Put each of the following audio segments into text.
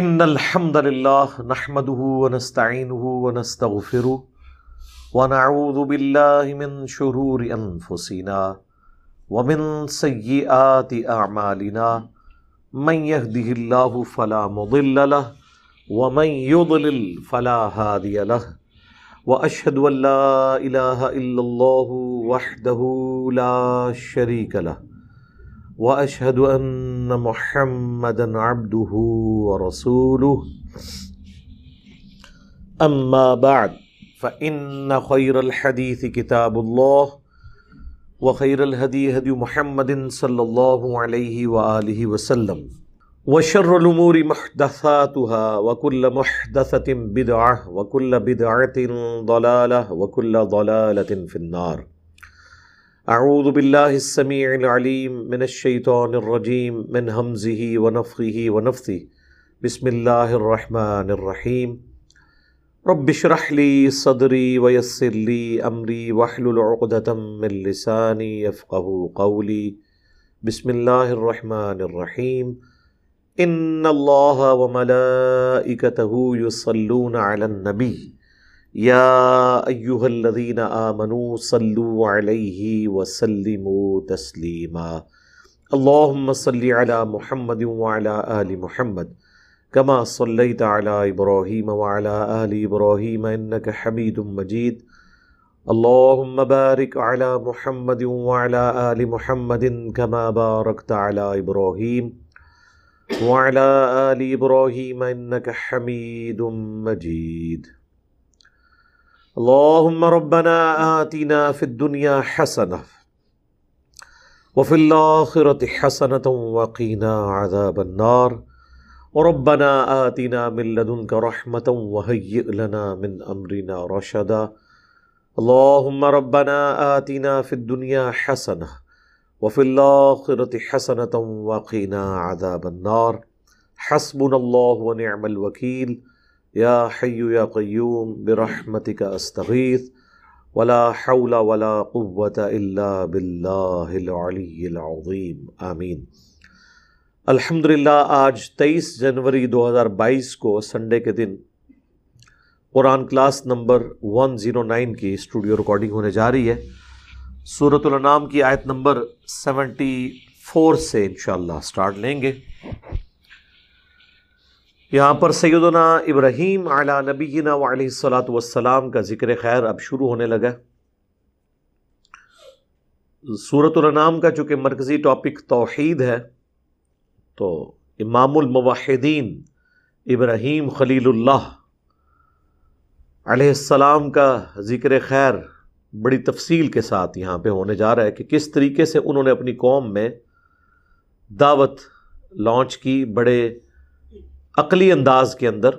ان الحمد للہ نحمده ونستعینه ونستغفره ونعوذ باللہ من شرور انفسنا ومن سیئات اعمالنا من یهده اللہ فلا مضل له ومن یضلل فلا هادی له واشہد ان لا الہ الا اللہ وحده لا شریک له واشہد ان محمدا عبدہ ورسولہ اما بعد فان خیر الحدیث کتاب اللہ وخیر الہدی ہدی محمد صلی اللہ علیہ وآلہ وسلم وشر الامور محدثاتها وكل محدثة بدعة وكل بدعة ضلالة وكل ضلالة في النار اعوذ باللہ السمیع العلیم من الشیطان الرجیم من حمزہ ونفخہ ونفثہ بسم اللہ الرحمن الرحیم رب اشرح لی صدری ویسر لی امری واحلل عقدۃ من لسانی یفقہوا قولی بسم اللہ الرحمن الرحیم ان اللہ وملائکتہ یصلون علی النبی یا ایہا الذین آمنوا صلوا علیہ وسلموا تسلیما اللہم صلی علی محمد وعلی آل محمد کما صلیت علی ابراہیم وعلی آل ابراہیم انک حمید مجید اللہم بارک علی محمد وعلی آل محمد کما بارکت علی ابراہیم وعلی آل ابراہیم انک حمید مجید اللہم ربنا آتنا فی الدنیا حسنہ وفی الآخرۃ حسنۃ وقنا عذاب النار ربنا آتنا من لدنک رحمۃ وہیئ لنا من امرنا رشدا اللہم ربنا آتنا فی الدنیا حسنہ وفی الآخرۃ حسنۃ وقنا عذاب النار حسبنا اللہ ونعم الوکیل یا حی یا قیوم برحمتک استغیث ولا حول ولا قوۃ الا باللہ العلی العظیم آمین۔ الحمدللہ آج 23 جنوری 2022 کو سنڈے کے دن قرآن کلاس نمبر 109 کی اسٹوڈیو ریکارڈنگ ہونے جا رہی ہے۔ سورۃ الانعام کی آیت نمبر 74 سے انشاءاللہ سٹارٹ لیں گے۔ یہاں پر سیدنا ابراہیم علیٰ نبینا وعلیہ الصلاۃ والسلام کا ذکر خیر اب شروع ہونے لگا۔ سورۃ الانعام کا چونکہ مرکزی ٹاپک توحید ہے تو امام الموحدین ابراہیم خلیل اللہ علیہ السلام کا ذکر خیر بڑی تفصیل کے ساتھ یہاں پہ ہونے جا رہا ہے کہ کس طریقے سے انہوں نے اپنی قوم میں دعوت لانچ کی بڑے عقلی انداز کے اندر،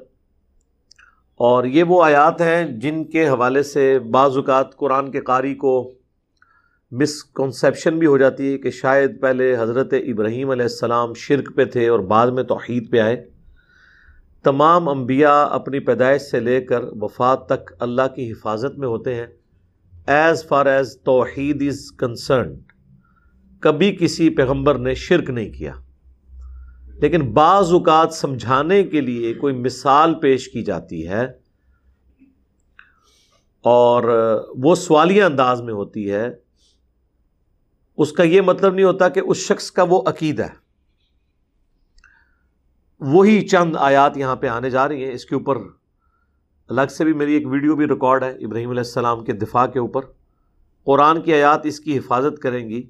اور یہ وہ آیات ہیں جن کے حوالے سے بعض اوقات قرآن کے قاری کو مسکنسیپشن بھی ہو جاتی ہے کہ شاید پہلے حضرت ابراہیم علیہ السلام شرک پہ تھے اور بعد میں توحید پہ آئے۔ تمام انبیاء اپنی پیدائش سے لے کر وفات تک اللہ کی حفاظت میں ہوتے ہیں۔ ایز فار ایز توحید از کنسرنڈ کبھی کسی پیغمبر نے شرک نہیں کیا، لیکن بعض اوقات سمجھانے کے لیے کوئی مثال پیش کی جاتی ہے اور وہ سوالیہ انداز میں ہوتی ہے۔ اس کا یہ مطلب نہیں ہوتا کہ اس شخص کا وہ عقیدہ ہے۔ وہی چند آیات یہاں پہ آنے جا رہی ہیں۔ اس کے اوپر الگ سے بھی میری ایک ویڈیو بھی ریکارڈ ہے ابراہیم علیہ السلام کے دفاع کے اوپر۔ قرآن کی آیات اس کی حفاظت کریں گی۔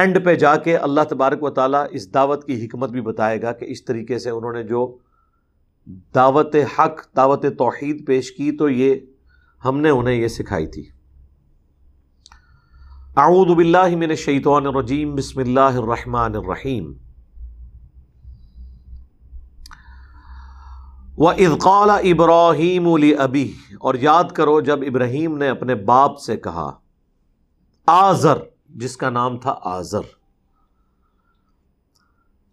اینڈ پہ جا کے اللہ تبارک و تعالیٰ اس دعوت کی حکمت بھی بتائے گا کہ اس طریقے سے انہوں نے جو دعوت حق، دعوت توحید پیش کی تو یہ ہم نے انہیں یہ سکھائی تھی۔ اعوذ باللہ من الشیطان الرجیم بسم اللہ الرحمن الرحیم وَإِذْ قَالَ إِبْرَاهِيمُ لِأَبِيهِ، اور یاد کرو جب ابراہیم نے اپنے باپ سے کہا آزر، جس کا نام تھا آزر۔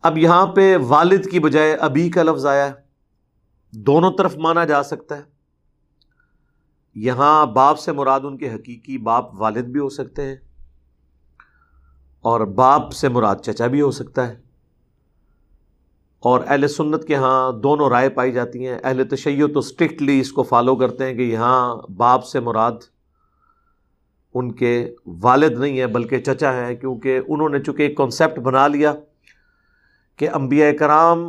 اب یہاں پہ والد کی بجائے ابی کا لفظ آیا ہے، دونوں طرف مانا جا سکتا ہے۔ یہاں باپ سے مراد ان کے حقیقی باپ والد بھی ہو سکتے ہیں اور باپ سے مراد چچا بھی ہو سکتا ہے۔ اور اہل سنت کے ہاں دونوں رائے پائی جاتی ہیں۔ اہل تشیع تو اسٹرکٹلی اس کو فالو کرتے ہیں کہ یہاں باپ سے مراد ان کے والد نہیں ہیں بلکہ چچا ہیں، کیونکہ انہوں نے چونکہ ایک کانسیپٹ بنا لیا کہ انبیاء کرام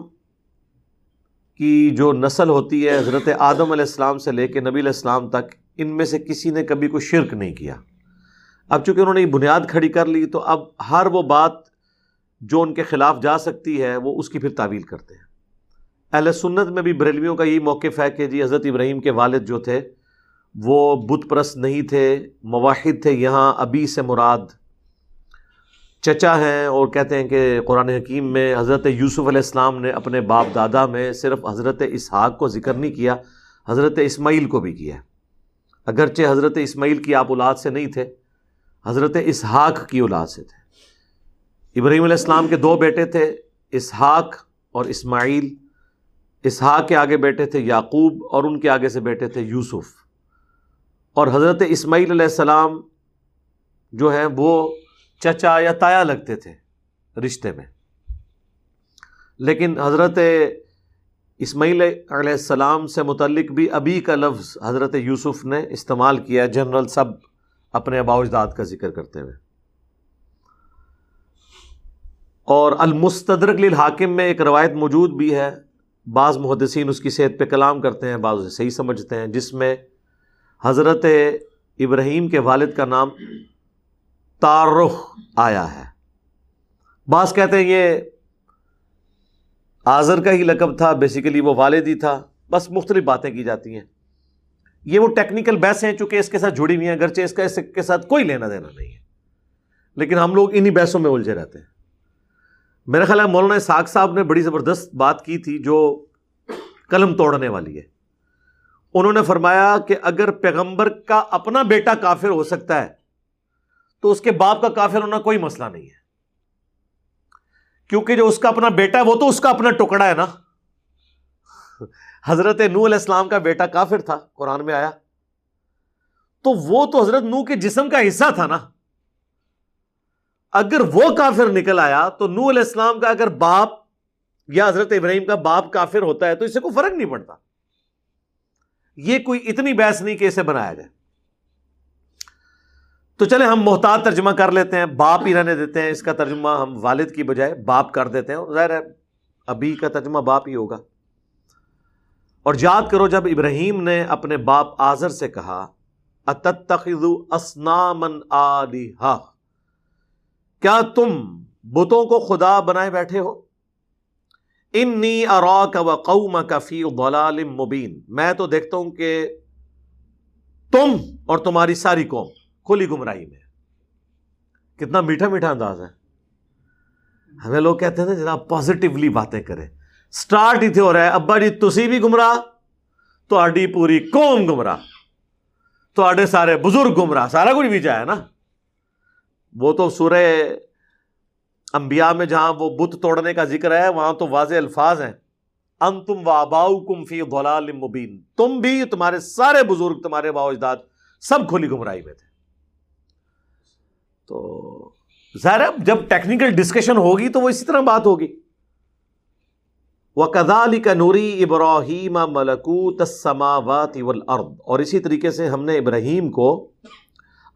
کی جو نسل ہوتی ہے حضرت آدم علیہ السلام سے لے کے نبی علیہ السلام تک، ان میں سے کسی نے کبھی کوئی شرک نہیں کیا۔ اب چونکہ انہوں نے یہ بنیاد کھڑی کر لی تو اب ہر وہ بات جو ان کے خلاف جا سکتی ہے وہ اس کی پھر تعویل کرتے ہیں۔ اہل سنت میں بھی بریلویوں کا یہی موقف ہے کہ جی حضرت ابراہیم کے والد جو تھے وہ بت پرست نہیں تھے، موحد تھے، یہاں ابی سے مراد چچا ہیں، اور کہتے ہیں کہ قرآن حکیم میں حضرت یوسف علیہ السلام نے اپنے باپ دادا میں صرف حضرت اسحاق کو ذکر نہیں کیا، حضرت اسماعیل کو بھی کیا، اگرچہ حضرت اسماعیل کی آپ اولاد سے نہیں تھے، حضرت اسحاق کی اولاد سے تھے۔ ابراہیم علیہ السلام کے دو بیٹے تھے، اسحاق اور اسماعیل۔ اسحاق کے آگے بیٹے تھے یعقوب اور ان کے آگے سے بیٹے تھے یوسف، اور حضرت اسماعیل علیہ السلام جو ہیں وہ چچا یا تایا لگتے تھے رشتے میں، لیکن حضرت اسماعیل علیہ السلام سے متعلق بھی ابی کا لفظ حضرت یوسف نے استعمال کیا، جنرل سب اپنے آباء اجداد کا ذکر کرتے ہوئے۔ اور المستدرک للحاکم میں ایک روایت موجود بھی ہے، بعض محدثین اس کی صحت پہ کلام کرتے ہیں، بعض اسے صحیح سمجھتے ہیں، جس میں حضرت ابراہیم کے والد کا نام تارخ آیا ہے۔ بعض کہتے ہیں یہ آزر کا ہی لقب تھا، بیسیکلی وہ والد ہی تھا، بس مختلف باتیں کی جاتی ہیں۔ یہ وہ ٹیکنیکل بحثیں ہیں چونکہ اس کے ساتھ جڑی ہوئی ہیں، اگرچہ اس کا اس کے ساتھ کوئی لینا دینا نہیں ہے، لیکن ہم لوگ انہی بحثوں میں الجھے رہتے ہیں۔ میرا خیال ہے مولانا اسحاق صاحب نے بڑی زبردست بات کی تھی جو قلم توڑنے والی ہے۔ انہوں نے فرمایا کہ اگر پیغمبر کا اپنا بیٹا کافر ہو سکتا ہے تو اس کے باپ کا کافر ہونا کوئی مسئلہ نہیں ہے، کیونکہ جو اس کا اپنا بیٹا ہے وہ تو اس کا اپنا ٹکڑا ہے نا۔ حضرت نوح علیہ السلام کا بیٹا کافر تھا، قرآن میں آیا، تو وہ تو حضرت نوح کے جسم کا حصہ تھا نا۔ اگر وہ کافر نکل آیا تو نوح علیہ السلام کا اگر باپ یا حضرت ابراہیم کا باپ کافر ہوتا ہے تو اس سے کوئی فرق نہیں پڑتا۔ یہ کوئی اتنی بحث نہیں کہ اسے بنایا جائے۔ تو چلیں ہم محتاط ترجمہ کر لیتے ہیں، باپ ہی رہنے دیتے ہیں، اس کا ترجمہ ہم والد کی بجائے باپ کر دیتے ہیں، اور ظاہر ہے ابی کا ترجمہ باپ ہی ہوگا۔ اور یاد کرو جب ابراہیم نے اپنے باپ آزر سے کہا اتتخذو اصنامن آلیہا، کیا تم بتوں کو خدا بنائے بیٹھے ہو؟ انی اراک وقومک فی ضلال مبین، میں تو دیکھتا ہوں کہ تم اور تمہاری ساری قوم کھلی گمراہی میں۔ کتنا میٹھا میٹھا انداز ہے۔ ہمیں لوگ کہتے ہیں نا جناب پازیٹیولی باتیں کریں، سٹارٹ ہی ہو رہا ہے ابا جی تسی بھی گمراہ، تہاڈی پوری قوم گمراہ، تہاڈے سارے بزرگ گمراہ، سارا کچھ بیچا ہے نا۔ وہ تو سورہ انبیاء میں جہاں وہ بت توڑنے کا ذکر ہے وہاں تو واضح الفاظ ہیں، انتم وآباؤکم فی ضلال مبین، تم بھی، تمہارے سارے بزرگ، تمہارے آباء اجداد سب کھلی گمراہی میں تھے۔ تو ظاہر ہے جب ٹیکنیکل ڈسکشن ہوگی تو وہ اسی طرح بات ہوگی۔ وَكَذَلِكَ نُرِي إِبْرَاهِيمَ مَلَكُوتَ السَّمَاوَاتِ وَالْأَرْضِ، اور اسی طریقے سے ہم نے ابراہیم کو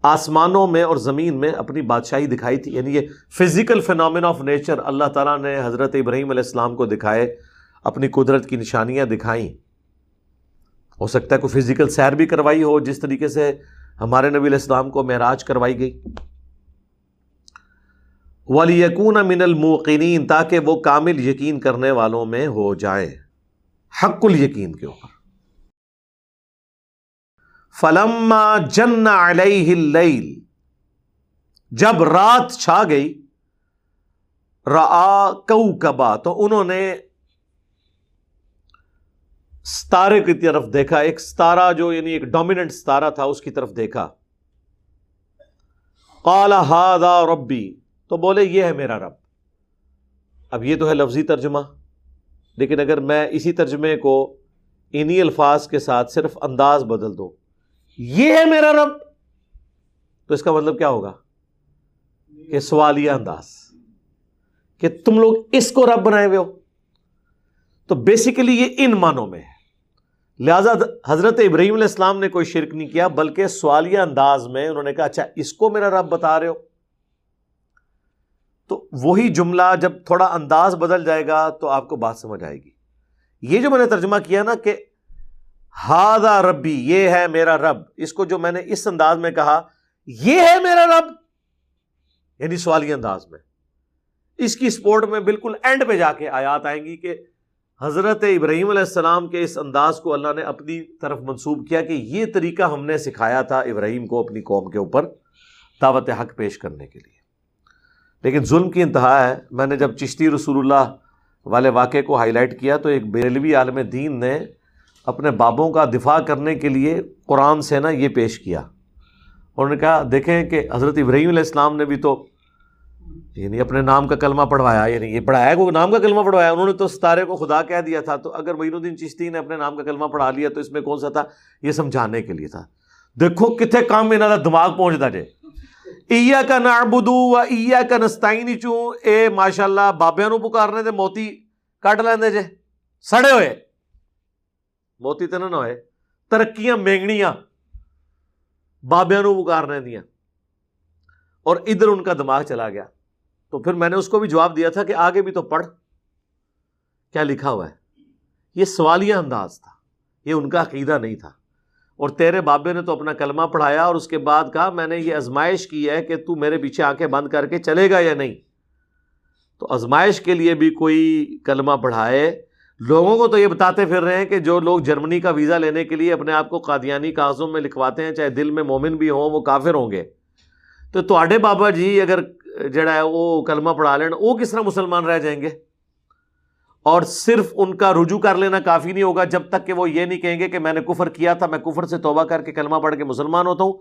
آسمانوں میں اور زمین میں اپنی بادشاہی دکھائی تھی، یعنی یہ فزیکل فینومینا آف نیچر اللہ تعالیٰ نے حضرت ابراہیم علیہ السلام کو دکھائے، اپنی قدرت کی نشانیاں دکھائیں۔ ہو سکتا ہے کوئی فزیکل سیر بھی کروائی ہو، جس طریقے سے ہمارے نبی علیہ السلام کو معراج کروائی گئی۔ وَلِيَكُونَ مِنَ الْمُوقِنِينَ، تاکہ وہ کامل یقین کرنے والوں میں ہو جائیں، حق الیقین کے اوپر۔ فَلَمَّا جَنَّ عَلَيْهِ اللَّيْلِ، جب رات چھا گئی، رَآ كَوْكَبًا، تو انہوں نے ستارے کی طرف دیکھا، ایک ستارہ جو یعنی ایک ڈومیننٹ ستارہ تھا اس کی طرف دیکھا۔ قَالَ هَذَا رَبِّي، تو بولے یہ ہے میرا رب۔ اب یہ تو ہے لفظی ترجمہ، لیکن اگر میں اسی ترجمے کو انہی الفاظ کے ساتھ صرف انداز بدل دوں، یہ ہے میرا رب، تو اس کا مطلب کیا ہوگا؟ کہ سوالیہ انداز، کہ تم لوگ اس کو رب بنائے ہوئے ہو۔ تو بیسیکلی یہ ان معنوں میں ہے. لہٰذا حضرت ابراہیم علیہ السلام نے کوئی شرک نہیں کیا, بلکہ سوالیہ انداز میں انہوں نے کہا اچھا اس کو میرا رب بتا رہے ہو. تو وہی جملہ جب تھوڑا انداز بدل جائے گا تو آپ کو بات سمجھ آئے گی. یہ جو میں نے ترجمہ کیا نا کہ ہاذا ربی, یہ ہے میرا رب, اس کو جو میں نے اس انداز میں کہا یہ ہے میرا رب, یعنی سوالیہ انداز میں, اس کی سپورٹ میں بالکل اینڈ پہ جا کے آیات آئیں گی کہ حضرت ابراہیم علیہ السلام کے اس انداز کو اللہ نے اپنی طرف منسوب کیا کہ یہ طریقہ ہم نے سکھایا تھا ابراہیم کو اپنی قوم کے اوپر دعوت حق پیش کرنے کے لیے. لیکن ظلم کی انتہا ہے. میں نے جب چشتی رسول اللہ والے واقعے کو ہائی لائٹ کیا تو ایک بریلوی عالم دین نے اپنے بابوں کا دفاع کرنے کے لیے قرآن سے نا یہ پیش کیا. انہوں نے کہا دیکھیں کہ حضرت ابراہیم علیہ السلام نے بھی تو یعنی اپنے نام کا کلمہ پڑھوایا, یعنی یہ پڑھایا کو نام کا کلمہ پڑھوایا, انہوں نے تو ستارے کو خدا کہہ دیا تھا, تو اگر معین الدین چشتی نے اپنے نام کا کلمہ پڑھا لیا تو اس میں کون سا تھا؟ یہ سمجھانے کے لیے تھا. دیکھو کتنے کام میں انہوں کا دماغ پہنچتا جائے. ایاک نعبد و ایاک نستعین چوں اے ماشاء اللہ بابیاں نو پکارنے دے موتی کٹ لیندے جے, سڑے ہوئے موتی تے نہ ہوئے, ترقیاں مینگنیاں بابیاں نو پکارنے دیاں, اور ادھر ان کا دماغ چلا گیا. تو پھر میں نے اس کو بھی جواب دیا تھا کہ آگے بھی تو پڑھ کیا لکھا ہوا ہے. یہ سوالیہ انداز تھا, یہ ان کا عقیدہ نہیں تھا. اور تیرے بابے نے تو اپنا کلمہ پڑھایا اور اس کے بعد کہا میں نے یہ آزمائش کی ہے کہ تو میرے پیچھے آنکھیں بند کر کے چلے گا یا نہیں. تو آزمائش کے لیے بھی کوئی کلمہ پڑھائے. لوگوں کو تو یہ بتاتے پھر رہے ہیں کہ جو لوگ جرمنی کا ویزا لینے کے لیے اپنے آپ کو قادیانی کاغذوں میں لکھواتے ہیں, چاہے دل میں مومن بھی ہوں وہ کافر ہوں گے, تو تواڈے بابا جی اگر جڑا ہے وہ کلمہ پڑھا لینا وہ کس طرح مسلمان رہ جائیں گے؟ اور صرف ان کا رجوع کر لینا کافی نہیں ہوگا جب تک کہ وہ یہ نہیں کہیں گے کہ میں نے کفر کیا تھا, میں کفر سے توبہ کر کے کلمہ پڑھ کے مسلمان ہوتا ہوں,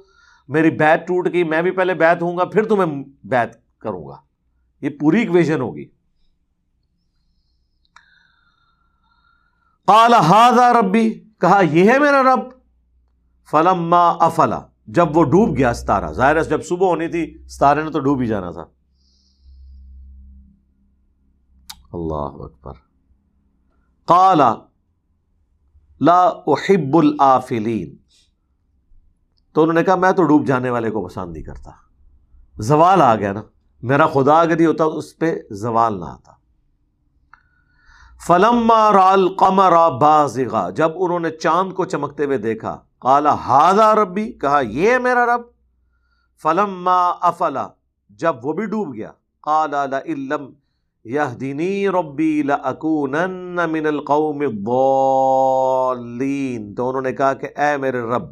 میری بیعت ٹوٹ گئی, میں بھی پہلے بیعت ہوں گا پھر تمہیں بیعت کروں گا. یہ پوری ایکویشن ہوگی. قال ھذا ربی, کہا یہ ہے میرا رب. فلما افلا, جب وہ ڈوب گیا ستارہ, ظاہر ہے جب صبح ہونی تھی ستارے نے تو ڈوب ہی جانا تھا. اللہ اکبر. قال لا احب الآفلین, تو انہوں نے کہا میں تو ڈوب جانے والے کو پسند نہیں کرتا. زوال آ گیا نا, میرا خدا اگر ہی ہوتا اس پہ زوال نہ آتا. فلما را القمر بازغا, جب انہوں نے چاند کو چمکتے ہوئے دیکھا. قال ھذا ربی, کہا یہ میرا رب. فلما افلا, جب وہ بھی ڈوب گیا. قال لئن لم یہدینی ربی لأکونن من القوم الضالین, تو انہوں نے کہا کہ اے میرے رب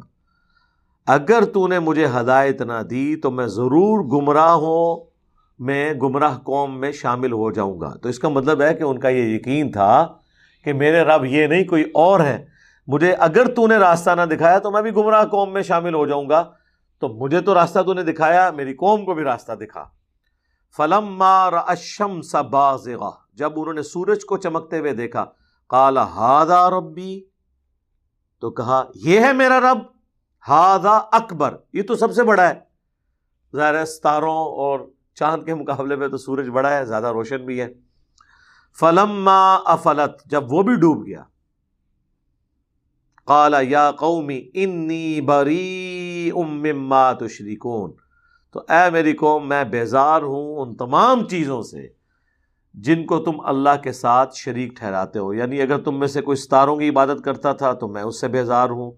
اگر تو نے مجھے ہدایت نہ دی تو میں ضرور گمراہ قوم میں شامل ہو جاؤں گا. تو اس کا مطلب ہے کہ ان کا یہ یقین تھا کہ میرے رب یہ نہیں کوئی اور ہے, مجھے اگر تو نے راستہ نہ دکھایا تو میں بھی گمراہ قوم میں شامل ہو جاؤں گا. تو مجھے تو راستہ تو نے دکھایا, میری قوم کو بھی راستہ دکھا. فلما رأى الشمس بازغا, جب انہوں نے سورج کو چمکتے ہوئے دیکھا. قال ھذا ربی, تو کہا یہ ہے میرا رب. ھذا اکبر, یہ تو سب سے بڑا ہے. ظاہر ہے ستاروں اور چاند کے مقابلے میں تو سورج بڑا ہے, زیادہ روشن بھی ہے. فلما افلت, جب وہ بھی ڈوب گیا. قال یا قومی انی بریء مما تشرکون, تو اے میری قوم میں بیزار ہوں ان تمام چیزوں سے جن کو تم اللہ کے ساتھ شریک ٹھہراتے ہو. یعنی اگر تم میں سے کوئی ستاروں کی عبادت کرتا تھا تو میں اس سے بیزار ہوں,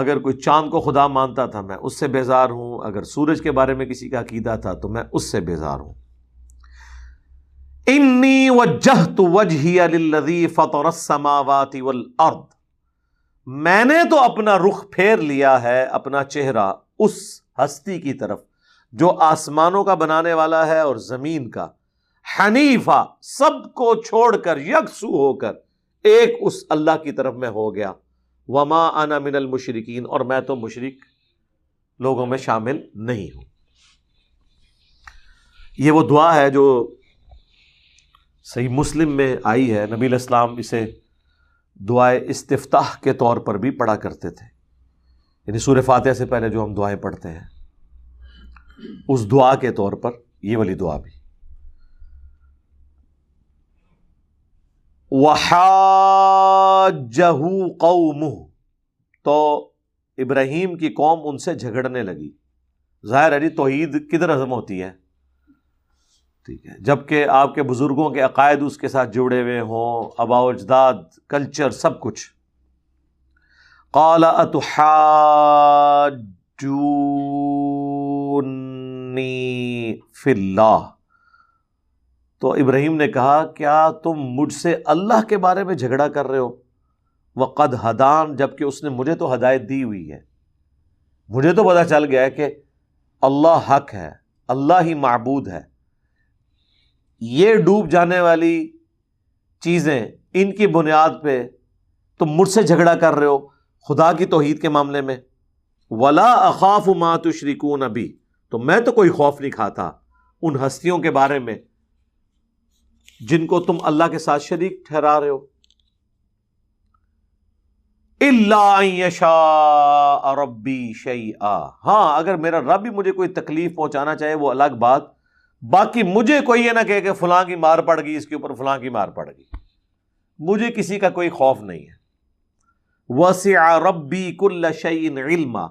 اگر کوئی چاند کو خدا مانتا تھا میں اس سے بیزار ہوں, اگر سورج کے بارے میں کسی کا عقیدہ تھا تو میں اس سے بیزار ہوں. انی وجہت وجہی للذی فطر السماوات والارض, میں نے تو اپنا رخ پھیر لیا ہے, اپنا چہرہ اس ہستی کی طرف جو آسمانوں کا بنانے والا ہے اور زمین کا. حنیفہ, سب کو چھوڑ کر یکسو ہو کر ایک اس اللہ کی طرف میں ہو گیا. وما انا من المشرکین, اور میں تو مشرک لوگوں میں شامل نہیں ہوں. یہ وہ دعا ہے جو صحیح مسلم میں آئی ہے. نبی علیہ السلام اسے دعائے استفتاح کے طور پر بھی پڑھا کرتے تھے, یعنی سورہ فاتحہ سے پہلے جو ہم دعائیں پڑھتے ہیں اس دعا کے طور پر یہ والی دعا بھی. وَحَاجَّهُ قَوْمُهُ، تو ابراہیم کی قوم ان سے جھگڑنے لگی. ظاہر ہے جی توحید کدھر عزم ہوتی ہے، ٹھیک ہے، جبکہ آپ کے بزرگوں کے عقائد اس کے ساتھ جڑے ہوئے ہوں، آباء و اجداد، کلچر، سب کچھ. قَالَ أَتُحَاجُّونِّي فِي اللَّهِ، تو ابراہیم نے کہا کیا تم مجھ سے اللہ کے بارے میں جھگڑا کر رہے ہو؟ وَقَدْ هَدَانِ، جبکہ اس نے مجھے تو ہدایت دی ہوئی ہے، مجھے تو پتہ چل گیا ہے کہ اللہ حق ہے، اللہ ہی معبود ہے. یہ ڈوب جانے والی چیزیں ان کی بنیاد پہ تم مجھ سے جھگڑا کر رہے ہو خدا کی توحید کے معاملے میں. وَلَا أَخَافُ مَا تُشْرِكُونَ بِهِ، تو میں تو کوئی خوف نہیں کھاتا ان ہستیوں کے بارے میں جن کو تم اللہ کے ساتھ شریک ٹھہرا رہے ہو. اِلَّا أَن يَشَاءَ رَبِّي شَيْئًا، ہاں اگر میرا رب بھی مجھے کوئی تکلیف پہنچانا چاہے وہ الگ بات، باقی مجھے کوئی یہ نہ کہے کہ فلاں کی مار پڑ گئی اس کے اوپر، فلاں کی مار پڑ گئی، مجھے کسی کا کوئی خوف نہیں ہے. وَسِعَ رَبِّي كُلَّ شَيْءٍ عِلْمًا،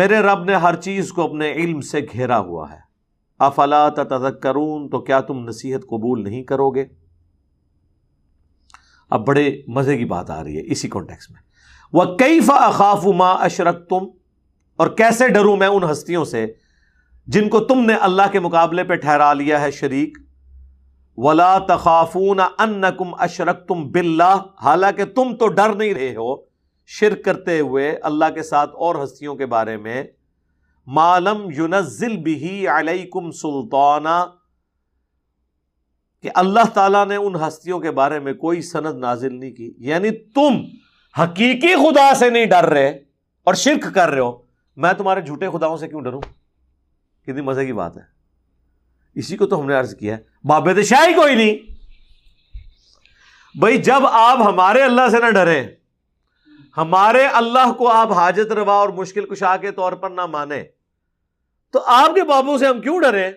میرے رب نے ہر چیز کو اپنے علم سے گھیرا ہوا ہے. افلا تتذکرون، تو کیا تم نصیحت قبول نہیں کرو گے؟ اب بڑے مزے کی بات آ رہی ہے اسی کانٹیکس میں. وَكَيْفَ أَخَافُ مَا أَشْرَكْتُمْ، اور کیسے ڈروں میں ان ہستیوں سے جن کو تم نے اللہ کے مقابلے پہ ٹھہرا لیا ہے شریک. وَلَا تَخَافُونَ أَنَّكُمْ أَشْرَكْتُمْ بِاللَّهِ، حالانکہ تم تو ڈر نہیں رہے ہو شرک کرتے ہوئے اللہ کے ساتھ اور ہستیوں کے بارے میں. مَا لَمْ يُنَزِّلْ بِهِ عَلَيْكُمْ سُلْطَانًا، کہ اللہ تعالیٰ نے ان ہستیوں کے بارے میں کوئی سند نازل نہیں کی، یعنی تم حقیقی خدا سے نہیں ڈر رہے اور شرک کر رہے ہو، میں تمہارے جھوٹے خداؤں سے کیوں ڈروں؟ کتنی مزے کی بات ہے. اسی کو تو ہم نے عرض کیا ہے، بابت شاہی کوئی نہیں بھائی، جب آپ ہمارے اللہ سے نہ ڈریں، ہمارے اللہ کو آپ حاجت روا اور مشکل کشا کے طور پر نہ مانیں، تو آپ کے بابوں سے ہم کیوں ڈریں؟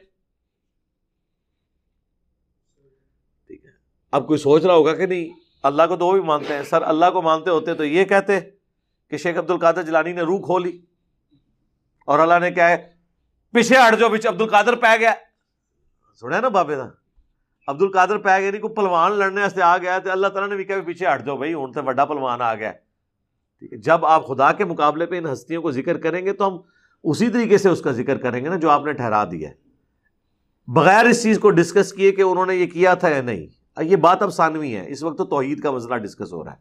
ٹھیک ہے، اب کوئی سوچ رہا ہوگا کہ نہیں اللہ کو تو وہ بھی مانتے ہیں، سر اللہ کو مانتے ہوتے تو یہ کہتے کہ شیخ عبد القادر جیلانی نے روح کھولی اور اللہ نے کہا ہے پیچھے ہٹ جاؤ، پیچھے عبد القادر پہ گیا، سنا ہے نا بابے دا، عبد القادر پہ گیا نہیں، کوئی پلوان لڑنے واسطے آ گیا تو اللہ تعالیٰ نے بھی کہا پیچھے ہٹ جاؤ بھائی، ہن تے بڑا پلوان آ گیا. جب آپ خدا کے مقابلے پہ ان ہستیوں کو ذکر کریں گے تو ہم اسی طریقے سے اس کا ذکر کریں گے نا جو آپ نے ٹھہرا دیا ہے، بغیر اس چیز کو ڈسکس کیے کہ انہوں نے یہ کیا تھا یا نہیں. یہ بات اب ثانوی ہے، اس وقت تو توحید کا مسئلہ ڈسکس ہو رہا ہے.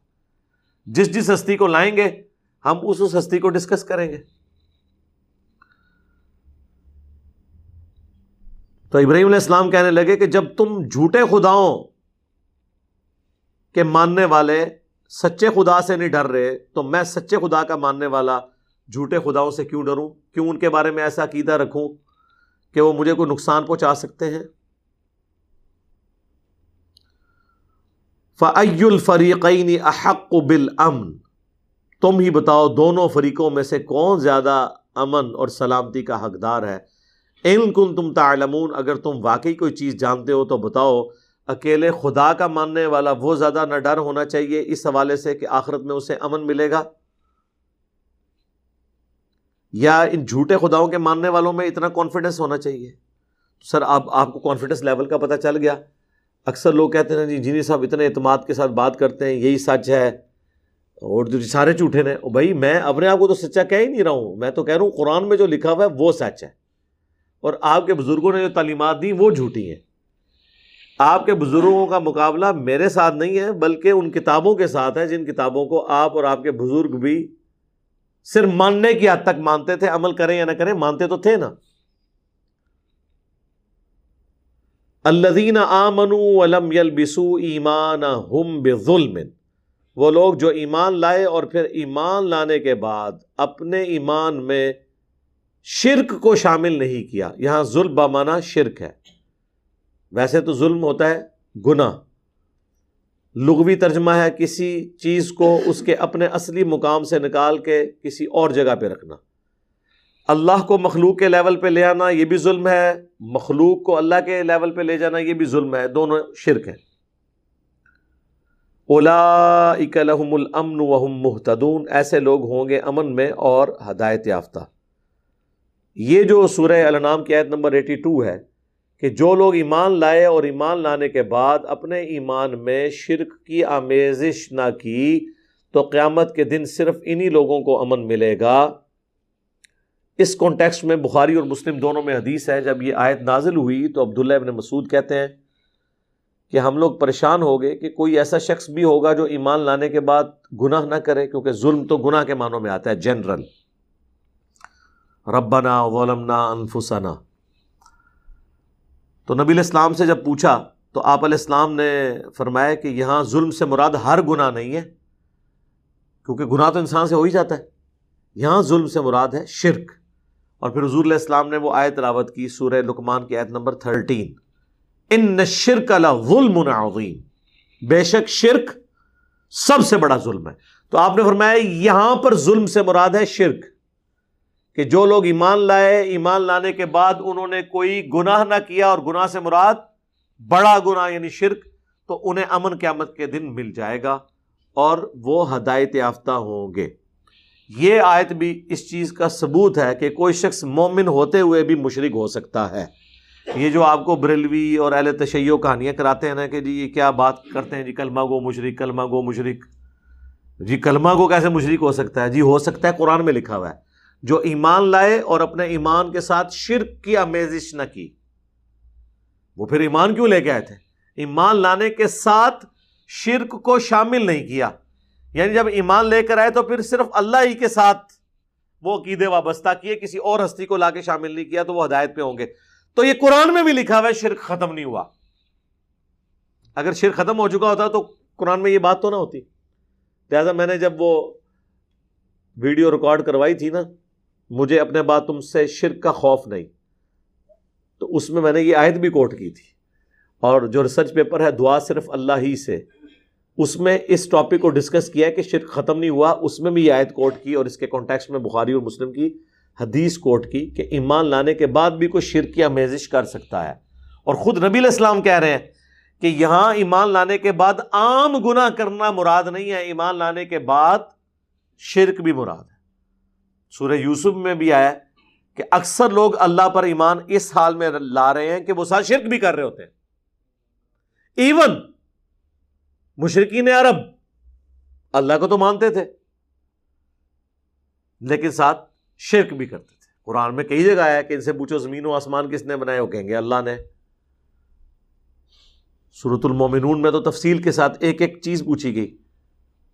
جس جس ہستی کو لائیں گے ہم اس ہستی کو ڈسکس کریں گے. تو ابراہیم علیہ السلام کہنے لگے کہ جب تم جھوٹے خداؤں کے ماننے والے سچے خدا سے نہیں ڈر رہے، تو میں سچے خدا کا ماننے والا جھوٹے خداؤں سے کیوں ڈروں؟ کیوں ان کے بارے میں ایسا عقیدہ رکھوں کہ وہ مجھے کوئی نقصان پہنچا سکتے ہیں؟ فَأَيُّ الْفَرِيقَيْنِ أَحَقُّ بِالْأَمْنِ، تم ہی بتاؤ دونوں فریقوں میں سے کون زیادہ امن اور سلامتی کا حقدار ہے. إِن كُنتُمْ تَعْلَمُونَ، اگر تم واقعی کوئی چیز جانتے ہو تو بتاؤ اکیلے خدا کا ماننے والا وہ زیادہ نہ ڈر ہونا چاہیے اس حوالے سے کہ آخرت میں اسے امن ملے گا، یا ان جھوٹے خداؤں کے ماننے والوں میں اتنا کانفیڈنس ہونا چاہیے؟ سر آپ کو کانفیڈنس لیول کا پتہ چل گیا. اکثر لوگ کہتے ہیں جی صاحب اتنے اعتماد کے ساتھ بات کرتے ہیں، یہی سچ ہے اور جو سارے جھوٹے نے. بھائی میں اپنے آپ کو تو سچا کہہ ہی نہیں رہا ہوں، میں تو کہہ رہا ہوں قرآن میں جو لکھا ہوا ہے وہ سچ ہے، اور آپ کے بزرگوں نے جو تعلیمات دی وہ جھوٹی ہیں. آپ کے بزرگوں کا مقابلہ میرے ساتھ نہیں ہے بلکہ ان کتابوں کے ساتھ ہے جن کتابوں کو آپ اور آپ کے بزرگ بھی صرف ماننے کی حد تک مانتے تھے، عمل کریں یا نہ کریں مانتے تو تھے نا. الذین آمنوا ولم یلبسوا ایمانہم بظلم، وہ لوگ جو ایمان لائے اور پھر ایمان لانے کے بعد اپنے ایمان میں شرک کو شامل نہیں کیا. یہاں ظلم بمانا شرک ہے، ویسے تو ظلم ہوتا ہے گناہ، لغوی ترجمہ ہے کسی چیز کو اس کے اپنے اصلی مقام سے نکال کے کسی اور جگہ پہ رکھنا. اللہ کو مخلوق کے لیول پہ لے آنا یہ بھی ظلم ہے، مخلوق کو اللہ کے لیول پہ لے جانا یہ بھی ظلم ہے، دونوں شرک ہیں. اولئک لہم الامن وہم مہتدون، ایسے لوگ ہوں گے امن میں اور ہدایت یافتہ۔ یہ جو سورہ الانعام کی آیت نمبر 82 ہے کہ جو لوگ ایمان لائے اور ایمان لانے کے بعد اپنے ایمان میں شرک کی آمیزش نہ کی تو قیامت کے دن صرف انہی لوگوں کو امن ملے گا۔ اس کانٹیکسٹ میں بخاری اور مسلم دونوں میں حدیث ہے، جب یہ آیت نازل ہوئی تو عبداللہ ابن مسعود کہتے ہیں کہ ہم لوگ پریشان ہو گئے کہ کوئی ایسا شخص بھی ہوگا جو ایمان لانے کے بعد گناہ نہ کرے، کیونکہ ظلم تو گناہ کے معنوں میں آتا ہے جنرل، ربنا ظلمنا انفسنا۔ تو نبی علیہ السلام سے جب پوچھا تو آپ علیہ السلام نے فرمایا کہ یہاں ظلم سے مراد ہر گناہ نہیں ہے، کیونکہ گناہ تو انسان سے ہو ہی جاتا ہے، یہاں ظلم سے مراد ہے شرک۔ اور پھر حضور علیہ السلام نے وہ آیت تلاوت کی سورہ لقمان کی آیت نمبر 13، ان الشرک لظلم عظیم، بے شک شرک سب سے بڑا ظلم ہے۔ تو آپ نے فرمایا یہاں پر ظلم سے مراد ہے شرک، کہ جو لوگ ایمان لائے، ایمان لانے کے بعد انہوں نے کوئی گناہ نہ کیا، اور گناہ سے مراد بڑا گناہ یعنی شرک، تو انہیں امن قیامت کے دن مل جائے گا اور وہ ہدایت یافتہ ہوں گے۔ یہ آیت بھی اس چیز کا ثبوت ہے کہ کوئی شخص مومن ہوتے ہوئے بھی مشرک ہو سکتا ہے۔ یہ جو آپ کو بریلوی اور اہل تشیع کہانیاں کراتے ہیں نا کہ جی یہ کیا بات کرتے ہیں، جی کلمہ گو مشرک، کلمہ گو مشرک، جی کلمہ گو کیسے مشرک ہو سکتا ہے؟ جی ہو سکتا ہے، قرآن میں لکھا ہوا ہے، جو ایمان لائے اور اپنے ایمان کے ساتھ شرک کی آمیزش نہ کی۔ وہ پھر ایمان کیوں لے کے آئے تھے؟ ایمان لانے کے ساتھ شرک کو شامل نہیں کیا، یعنی جب ایمان لے کر آئے تو پھر صرف اللہ ہی کے ساتھ وہ عقیدے وابستہ کیے، کسی اور ہستی کو لا کے شامل نہیں کیا، تو وہ ہدایت پہ ہوں گے۔ تو یہ قرآن میں بھی لکھا ہوا ہے، شرک ختم نہیں ہوا۔ اگر شرک ختم ہو چکا ہوتا تو قرآن میں یہ بات تو نہ ہوتی۔ لہٰذا میں نے جب وہ ویڈیو ریکارڈ کروائی تھی نا، مجھے اپنے بعد تم سے شرک کا خوف نہیں، تو اس میں میں نے یہ آیت بھی کوٹ کی تھی، اور جو ریسرچ پیپر ہے دعا صرف اللہ ہی سے، اس میں اس ٹاپک کو ڈسکس کیا ہے کہ شرک ختم نہیں ہوا، اس میں بھی یہ آیت کوٹ کی، اور اس کے کانٹیکسٹ میں بخاری اور مسلم کی حدیث کوٹ کی کہ ایمان لانے کے بعد بھی کوئی شرک کی آمیزش کر سکتا ہے۔ اور خود نبی علیہ السلام کہہ رہے ہیں کہ یہاں ایمان لانے کے بعد عام گناہ کرنا مراد نہیں ہے، ایمان لانے کے بعد شرک بھی مراد ہے۔ سورہ یوسف میں بھی آیا کہ اکثر لوگ اللہ پر ایمان اس حال میں لا رہے ہیں کہ وہ ساتھ شرک بھی کر رہے ہوتے ہیں۔ ایون مشرکین عرب اللہ کو تو مانتے تھے لیکن ساتھ شرک بھی کرتے تھے۔ قرآن میں کئی جگہ آیا کہ ان سے پوچھو زمین و آسمان کس نے بنائے، ہو کہیں گے اللہ نے۔ سورۃ المومنون میں تو تفصیل کے ساتھ ایک ایک چیز پوچھی گئی،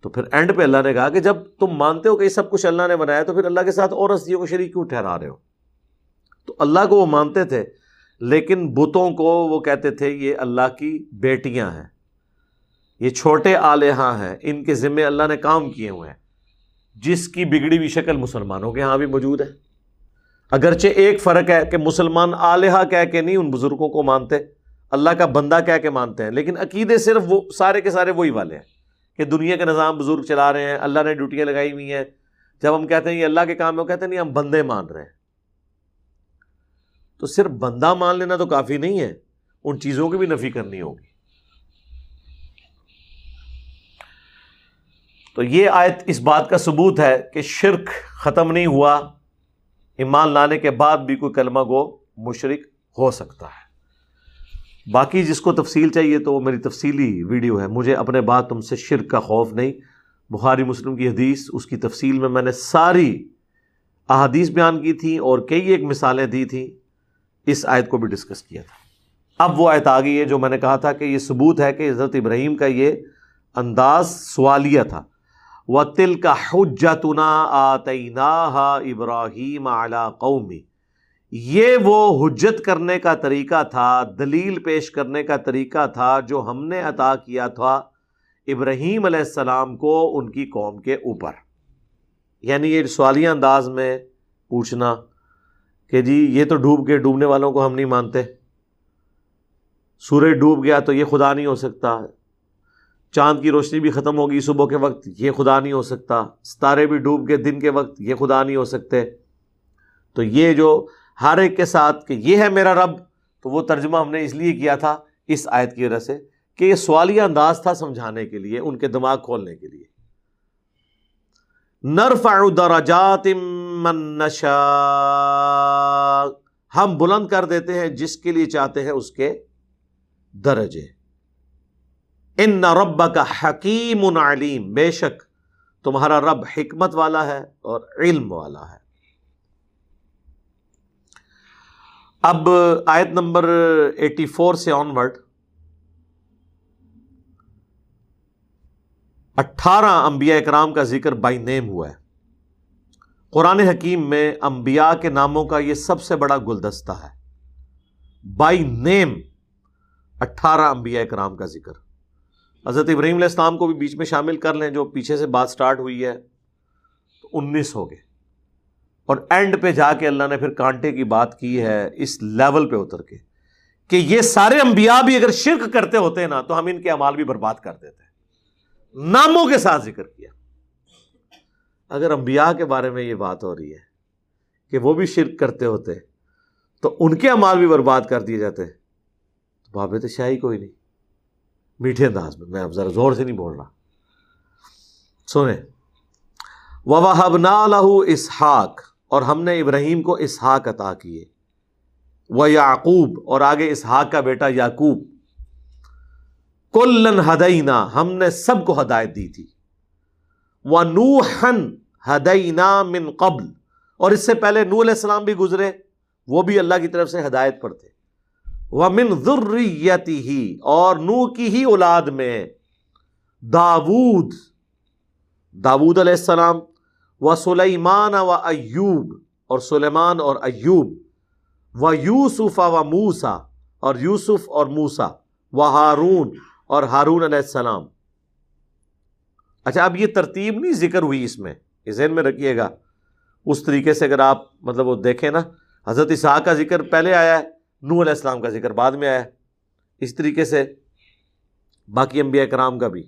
تو پھر اینڈ پہ اللہ نے کہا کہ جب تم مانتے ہو کہ یہ سب کچھ اللہ نے بنایا تو پھر اللہ کے ساتھ اور ہستیوں کو شریک کیوں ٹھہرا رہے ہو؟ تو اللہ کو وہ مانتے تھے لیکن بتوں کو وہ کہتے تھے یہ اللہ کی بیٹیاں ہیں، یہ چھوٹے آلیہاں ہیں، ان کے ذمے اللہ نے کام کیے ہوئے ہیں، جس کی بگڑی ہوئی شکل مسلمانوں کے ہاں بھی موجود ہے۔ اگرچہ ایک فرق ہے کہ مسلمان آلیہ کہہ کے نہیں ان بزرگوں کو مانتے، اللہ کا بندہ کہہ کے مانتے ہیں، لیکن عقیدے صرف وہ سارے کے سارے وہی والے ہیں کہ دنیا کا نظام بزرگ چلا رہے ہیں، اللہ نے ڈیوٹیاں لگائی ہوئی ہیں۔ جب ہم کہتے ہیں یہ اللہ کے کام ہے، وہ کہتے ہیں نہیں ہم بندے مان رہے ہیں۔ تو صرف بندہ مان لینا تو کافی نہیں ہے، ان چیزوں کی بھی نفی کرنی ہوگی۔ تو یہ آیت اس بات کا ثبوت ہے کہ شرک ختم نہیں ہوا، ایمان لانے کے بعد بھی کوئی کلمہ گو مشرک ہو سکتا ہے۔ باقی جس کو تفصیل چاہیے تو وہ میری تفصیلی ویڈیو ہے، مجھے اپنے بعد تم سے شرک کا خوف نہیں، بخاری مسلم کی حدیث، اس کی تفصیل میں نے ساری احادیث بیان کی تھی اور کئی ایک مثالیں دی تھیں، اس آیت کو بھی ڈسکس کیا تھا۔ اب وہ آیت آ گئی ہے جو میں نے کہا تھا کہ یہ ثبوت ہے کہ حضرت ابراہیم کا یہ انداز سوالیہ تھا۔ وَتِلْكَ حُجَّتُنَا آتَيْنَاهَا إِبْرَاهِيمَ عَلَىٰ قَوْمِهِ، یہ وہ حجت کرنے کا طریقہ تھا، دلیل پیش کرنے کا طریقہ تھا جو ہم نے عطا کیا تھا ابراہیم علیہ السلام کو ان کی قوم کے اوپر۔ یعنی یہ سوالیہ انداز میں پوچھنا کہ جی یہ تو ڈوب گئے، ڈوبنے والوں کو ہم نہیں مانتے، سورج ڈوب گیا تو یہ خدا نہیں ہو سکتا، چاند کی روشنی بھی ختم ہوگی صبح کے وقت، یہ خدا نہیں ہو سکتا، ستارے بھی ڈوب گئے دن کے وقت، یہ خدا نہیں ہو سکتے۔ تو یہ جو ہر ایک کے ساتھ کہ یہ ہے میرا رب، تو وہ ترجمہ ہم نے اس لیے کیا تھا اس آیت کی وجہ سے کہ یہ سوالیہ انداز تھا سمجھانے کے لیے، ان کے دماغ کھولنے کے لیے. نرفع درجات من نشاء، ہم بلند کر دیتے ہیں جس کے لیے چاہتے ہیں اس کے درجے. ان ربک حکیم علیم، بے شک تمہارا رب حکمت والا ہے اور علم والا ہے. اب آیت نمبر 84 سے آنورڈ 18 انبیاء اکرام کا ذکر بائی نیم ہوا ہے. قرآن حکیم میں انبیاء کے ناموں کا یہ سب سے بڑا گلدستہ ہے. بائی نیم 18 انبیاء اکرام کا ذکر. حضرت ابراہیم علیہ السلام کو بھی بیچ میں شامل کر لیں، جو پیچھے سے بات سٹارٹ ہوئی ہے، تو 19 ہو گئے. اور اینڈ پہ جا کے اللہ نے پھر کانٹے کی بات کی ہے اس لیول پہ اتر کے کہ یہ سارے انبیاء بھی اگر شرک کرتے ہوتے ہیں نا تو ہم ان کے اعمال بھی برباد کر دیتے ہیں. ناموں کے ساتھ ذکر کیا. اگر انبیاء کے بارے میں یہ بات ہو رہی ہے کہ وہ بھی شرک کرتے ہوتے تو ان کے اعمال بھی برباد کر دیے جاتے، تو بابے تو شاہی کوئی نہیں. میٹھے انداز میں، میں اب ذرا زور سے نہیں بول رہا، سنیں. وَوَهَبْنَا لَهُ إِسْحَاقَ، اور ہم نے ابراہیم کو اسحاق عطا کیے، وَيَعْقُوب، اور آگے اسحاق کا بیٹا یعقوب. کلن ہدینا، ہم نے سب کو ہدایت دی تھی. وَنُوحًا ہدینا من قبل، اور اس سے پہلے نوح علیہ السلام بھی گزرے، وہ بھی اللہ کی طرف سے ہدایت پر تھے. وَمِن ذُرِّيَّتِهِ، اور نوح کی ہی اولاد میں داود علیہ السلام. وَسُلَيْمَانَ وَأَيُّوب، اور سلیمان اور ایوب. وَیوسف وَموسیٰ، اور یوسف اور موسیٰ. وَہارون، اور ہارون علیہ السلام. اچھا، اب یہ ترتیب نہیں ذکر ہوئی اس میں، یہ ذہن میں رکھیے گا. اس طریقے سے اگر آپ مطلب وہ دیکھیں نا، حضرت اسحاق کا ذکر پہلے آیا ہے، نوح علیہ السلام کا ذکر بعد میں آیا ہے. اس طریقے سے باقی انبیاء کرام کا بھی،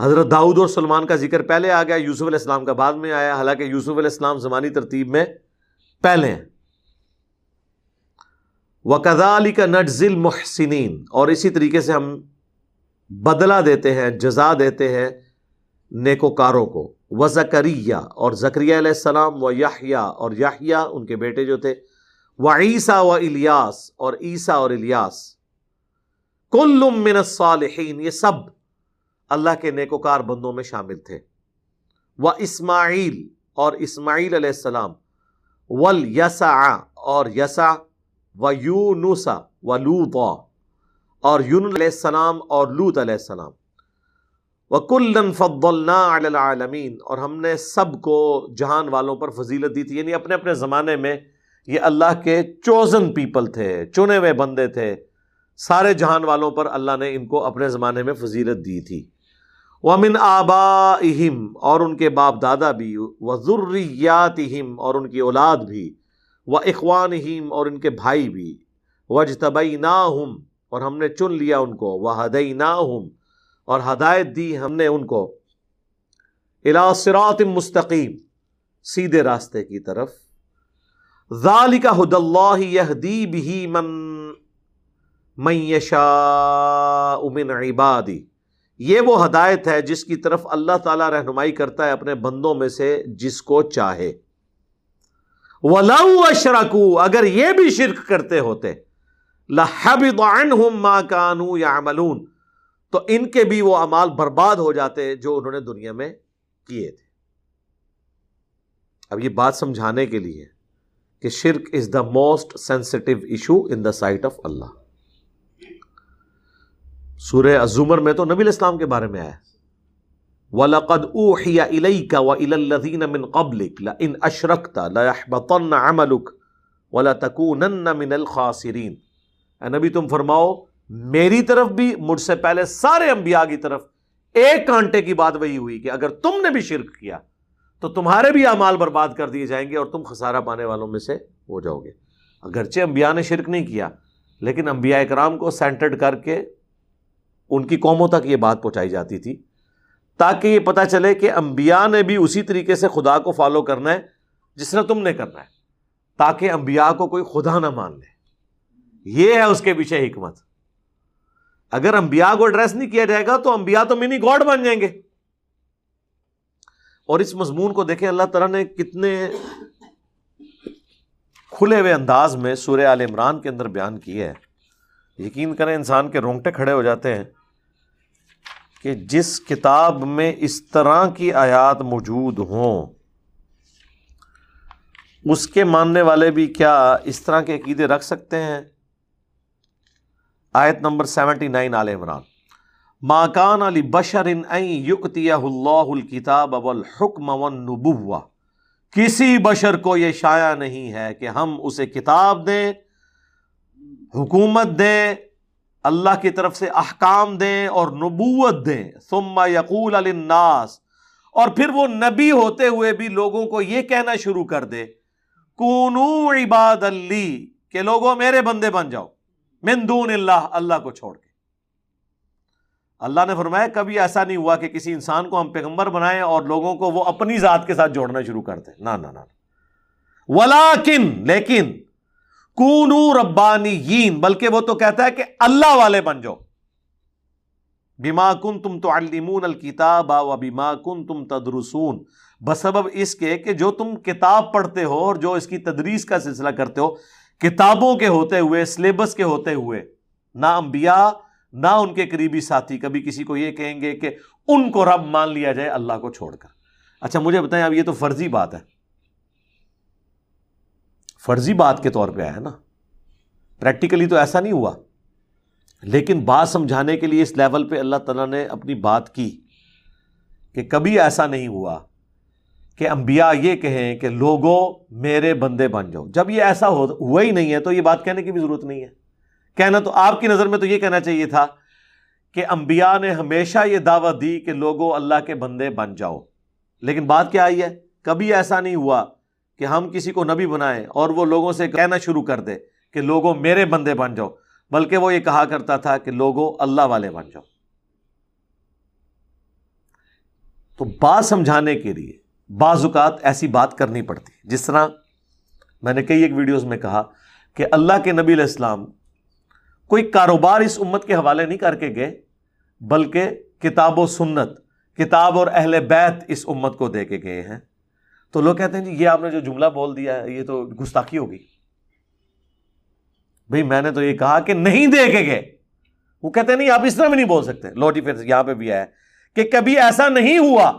حضرت داؤد اور سلمان کا ذکر پہلے آ گیا، یوسف علیہ السلام کا بعد میں آیا، حالانکہ یوسف علیہ السلام زمانی ترتیب میں پہلے ہیں. وَكَذَلِكَ نَجْزِي الْمُحْسِنِينَ، اور اسی طریقے سے ہم بدلہ دیتے ہیں، جزا دیتے ہیں نیکوکاروں کو. وَزَكَرِيَّا، اور زکریہ علیہ السلام. وَيَحْيَا، اور یحییٰ ان کے بیٹے جو تھے. وَعِیسیٰ وَإِلْیاس، اور عیسیٰ اور الیاس. كُلٌّ مِّنَ الصَّالِحِينَ، یہ سب اللہ کے نیکوکار بندوں میں شامل تھے. وَإِسْمَاعِیل، اور اسماعیل علیہ السلام. وَالْيَسَعَ، اور یسع. وَيُونُسَ وَلُوطَ، اور یونس علیہ السلام اور لوط علیہ السلام. وَكُلًّا فَضَّلْنَا عَلَى الْعَالَمِينَ، اور ہم نے سب کو جہان والوں پر فضیلت دی تھی، یعنی اپنے اپنے زمانے میں یہ اللہ کے چوزن پیپل تھے، چنے ہوئے بندے تھے. سارے جہان والوں پر اللہ نے ان کو اپنے زمانے میں فضیلت دی تھی. وَمِنْ آبَائِهِمْ، اور ان کے باپ دادا بھی. وَذُرِّيَّاتِهِمْ، اور ان کی اولاد بھی. وَإِخْوَانِهِمْ، اور ان کے بھائی بھی. وَاجْتَبَيْنَاهُمْ، اور ہم نے چن لیا ان کو. وَهَدَيْنَاهُمْ، اور ہدایت دی ہم نے ان کو. إِلَى صِرَاطٍ مُسْتَقِيمٍ، سیدھے راستے کی طرف. ذَلِكَ هُدَى اللَّهِ يَهْدِي بِهِ مَن يَشَاءُ مِنْ عِبَادِهِ، یہ وہ ہدایت ہے جس کی طرف اللہ تعالیٰ رہنمائی کرتا ہے اپنے بندوں میں سے جس کو چاہے. وَلَوْ أَشْرَكُوا، اگر یہ بھی شرک کرتے ہوتے، لَحَبِطَ عَنْهُمْ مَا كَانُوا يَعْمَلُونَ، تو ان کے بھی وہ اعمال برباد ہو جاتے جو انہوں نے دنیا میں کیے تھے. اب یہ بات سمجھانے کے لیے کہ شرک is the most sensitive issue in the sight of Allah. سورہ الزمر میں تو نبی علیہ السلام کے بارے میں آیا ہے، وَلَقَدْ أُوحِيَ إِلَيْكَ وَإِلَى الَّذِينَ مِنْ قَبْلِكَ لَئِنْ أَشْرَكْتَ لَيَحْبَطَنَّ عَمَلُكَ وَلَتَكُونَنَّ مِنَ الْخَاسِرِينَ. اے نبی تم فرماؤ، میری طرف بھی، مجھ سے پہلے سارے انبیاء کی طرف ایک کانٹے کی بات وہی ہوئی کہ اگر تم نے بھی شرک کیا تو تمہارے بھی اعمال برباد کر دیے جائیں گے اور تم خسارہ پانے والوں میں سے ہو جاؤ گے. اگرچہ انبیاء نے شرک نہیں کیا، لیکن انبیاء اکرام کو سینٹرڈ کر کے ان کی قوموں تک یہ بات پہنچائی جاتی تھی تاکہ یہ پتہ چلے کہ انبیاء نے بھی اسی طریقے سے خدا کو فالو کرنا ہے جس طرح تم نے کرنا ہے، تاکہ انبیاء کو کوئی خدا نہ مان لے. یہ ہے اس کے پیچھے حکمت. اگر انبیاء کو ایڈریس نہیں کیا جائے گا تو انبیاء تو منی گاڈ بن جائیں گے. اور اس مضمون کو دیکھیں اللہ تعالیٰ نے کتنے کھلے ہوئے انداز میں سورہ آل عمران کے اندر بیان کیا ہے. یقین کریں انسان کے رونگٹے کھڑے ہو جاتے ہیں کہ جس کتاب میں اس طرح کی آیات موجود ہوں اس کے ماننے والے بھی کیا اس طرح کے عقیدے رکھ سکتے ہیں. آیت نمبر 79 آل عمران، ما کان لبشر ان یؤتیہ اللہ الکتاب والحکم والنبوہ، کسی بشر کو یہ شایع نہیں ہے کہ ہم اسے کتاب دیں، حکومت دیں، اللہ کی طرف سے احکام دیں اور نبوت دیں، ثم یقول للناس، اور پھر وہ نبی ہوتے ہوئے بھی لوگوں کو یہ کہنا شروع کر دے، کونوا عباد لی، کہ لوگوں میرے بندے بن جاؤ، من دون اللہ، اللہ کو چھوڑ کے. اللہ نے فرمایا کبھی ایسا نہیں ہوا کہ کسی انسان کو ہم پیغمبر بنائیں اور لوگوں کو وہ اپنی ذات کے ساتھ جوڑنا شروع کر دیں، نا نا نا. ولیکن، لیکن، کونوا ربانیین، بلکہ وہ تو کہتا ہے کہ اللہ والے بن جاؤ، بما کنتم تعلمون الکتاب و بما کنتم تدرسون، بسبب اس کے کہ جو تم کتاب پڑھتے ہو اور جو اس کی تدریس کا سلسلہ کرتے ہو، کتابوں کے ہوتے ہوئے، سلیبس کے ہوتے ہوئے، نہ انبیاء نہ ان کے قریبی ساتھی کبھی کسی کو یہ کہیں گے کہ ان کو رب مان لیا جائے اللہ کو چھوڑ کر. اچھا مجھے بتائیں اب یہ تو فرضی بات ہے، فرضی بات کے طور پہ آیا ہے نا، پریکٹیکلی تو ایسا نہیں ہوا، لیکن بات سمجھانے کے لیے اس لیول پہ اللہ تعالیٰ نے اپنی بات کی کہ کبھی ایسا نہیں ہوا کہ انبیاء یہ کہیں کہ لوگوں میرے بندے بن جاؤ. جب یہ ایسا ہوا ہی نہیں ہے تو یہ بات کہنے کی بھی ضرورت نہیں ہے. کہنا تو آپ کی نظر میں تو یہ کہنا چاہیے تھا کہ انبیاء نے ہمیشہ یہ دعوت دی کہ لوگوں اللہ کے بندے بن جاؤ، لیکن بات کیا آئی ہے، کبھی ایسا نہیں ہوا کہ ہم کسی کو نبی بنائیں اور وہ لوگوں سے کہنا شروع کر دے کہ لوگوں میرے بندے بن جاؤ، بلکہ وہ یہ کہا کرتا تھا کہ لوگوں اللہ والے بن جاؤ. تو بات سمجھانے کے لیے بعض اوقات ایسی بات کرنی پڑتی، جس طرح میں نے کئی ایک ویڈیوز میں کہا کہ اللہ کے نبی علیہ السلام کوئی کاروبار اس امت کے حوالے نہیں کر کے گئے، بلکہ کتاب و سنت، کتاب اور اہل بیت اس امت کو دے کے گئے ہیں. تو لوگ کہتے ہیں جی یہ آپ نے جو جملہ بول دیا ہے یہ تو گستاخی ہوگی. بھئی میں نے تو یہ کہا کہ نہیں دے کے گئے. وہ کہتے ہیں نہیں آپ اس طرح بھی نہیں بول سکتے. لوٹی پھر یہاں پہ بھی ہے کہ کبھی ایسا نہیں ہوا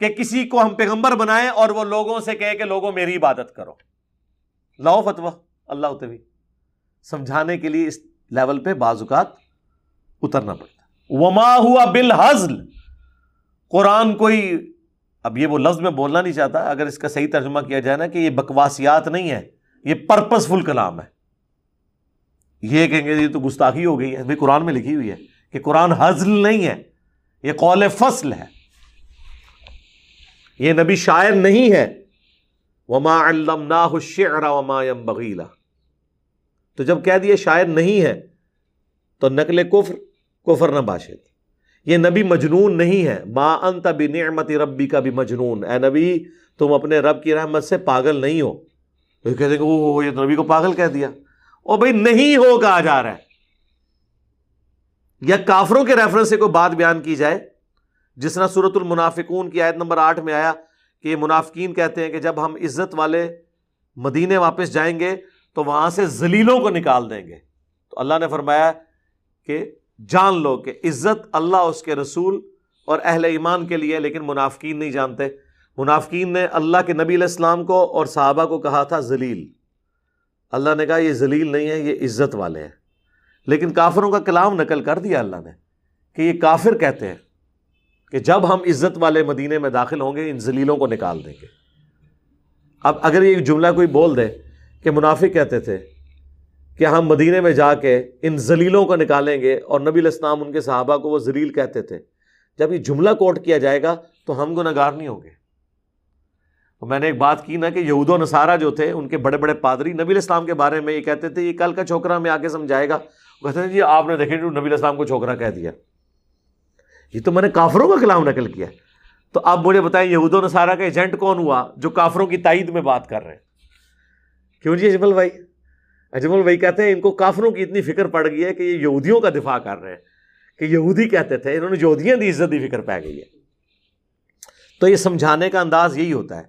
کہ کسی کو ہم پیغمبر بنائیں اور وہ لوگوں سے کہے کہ لوگوں میری عبادت کرو. لاؤ فتویٰ اللہ تعالیٰ. سمجھانے کے لیے اس لیول پہ بعض اوقات اترنا پڑتا. وما ہوا بالہزل، قرآن کوئی، اب یہ وہ لفظ میں بولنا نہیں چاہتا، اگر اس کا صحیح ترجمہ کیا جائے نا کہ یہ بکواسیات نہیں ہے، یہ پرپس فل کلام ہے. یہ کہیں گے یہ تو گستاخی ہو گئی ہے، بھائی قرآن میں لکھی ہوئی ہے کہ قرآن ہزل نہیں ہے، یہ قول فصل ہے، یہ نبی شاعر نہیں ہے. وما علمناہ الشعر وما ينبغی لہ، تو جب کہہ دیا شاعر نہیں ہے تو نقل کفر، کفر نہ باشد. یہ نبی مجنون نہیں ہے، ما انت بنعمت ربک بمجنون، اے نبی تم اپنے رب کی رحمت سے پاگل نہیں ہو. تو کہتے ہیں اوہ یہ نبی کو پاگل کہہ دیا. اور بھائی نہیں ہو کہا جا رہا ہے. یا کافروں کے ریفرنس سے کوئی بات بیان کی جائے، جس طرح سورۃ المنافقون کی آیت نمبر 8 میں آیا کہ یہ منافقین کہتے ہیں کہ جب ہم عزت والے مدینے واپس جائیں گے تو وہاں سے ذلیلوں کو نکال دیں گے. تو اللہ نے فرمایا کہ جان لو کہ عزت اللہ، اس کے رسول اور اہل ایمان کے لیے، لیکن منافقین نہیں جانتے. منافقین نے اللہ کے نبی علیہ السلام کو اور صحابہ کو کہا تھا ذلیل. اللہ نے کہا یہ ذلیل نہیں ہے، یہ عزت والے ہیں. لیکن کافروں کا کلام نقل کر دیا اللہ نے کہ یہ کافر کہتے ہیں کہ جب ہم عزت والے مدینے میں داخل ہوں گے ان ذلیلوں کو نکال دیں گے. اب اگر یہ جملہ کوئی بول دے کہ منافق کہتے تھے کہ ہم مدینے میں جا کے ان ذلیلوں کو نکالیں گے اور نبی علیہ السلام ان کے صحابہ کو وہ ذلیل کہتے تھے، جب یہ جملہ کوٹ کیا جائے گا تو ہم گنہگار نہیں ہوں گے. میں نے ایک بات کی نا کہ یہود و نصارہ جو تھے ان کے بڑے بڑے پادری نبی علیہ السلام کے بارے میں یہ کہتے تھے یہ کل کا چھوکرا ہمیں آ کے سمجھائے گا. وہ کہتے ہیں جی آپ نے دیکھیں نبی علیہ السلام کو چھوکرا کہہ دیا. یہ تو میں نے کافروں کا کلام نقل کیا. تو آپ مجھے بتائیں یہود و نصارہ کا ایجنٹ کون ہوا جو کافروں کی تائید میں بات کر رہے ہیں؟ کیوں جی اجمل بھائی؟ اجمل بھائی کہتے ہیں ان کو کافروں کی اتنی فکر پڑ گئی ہے کہ یہ یہودیوں کا دفاع کر رہے ہیں. کہ یہودی کہتے تھے، انہوں نے یہودیاں دی عزت دی فکر پہ گئی ہے۔ تو یہ سمجھانے کا انداز یہی ہوتا ہے،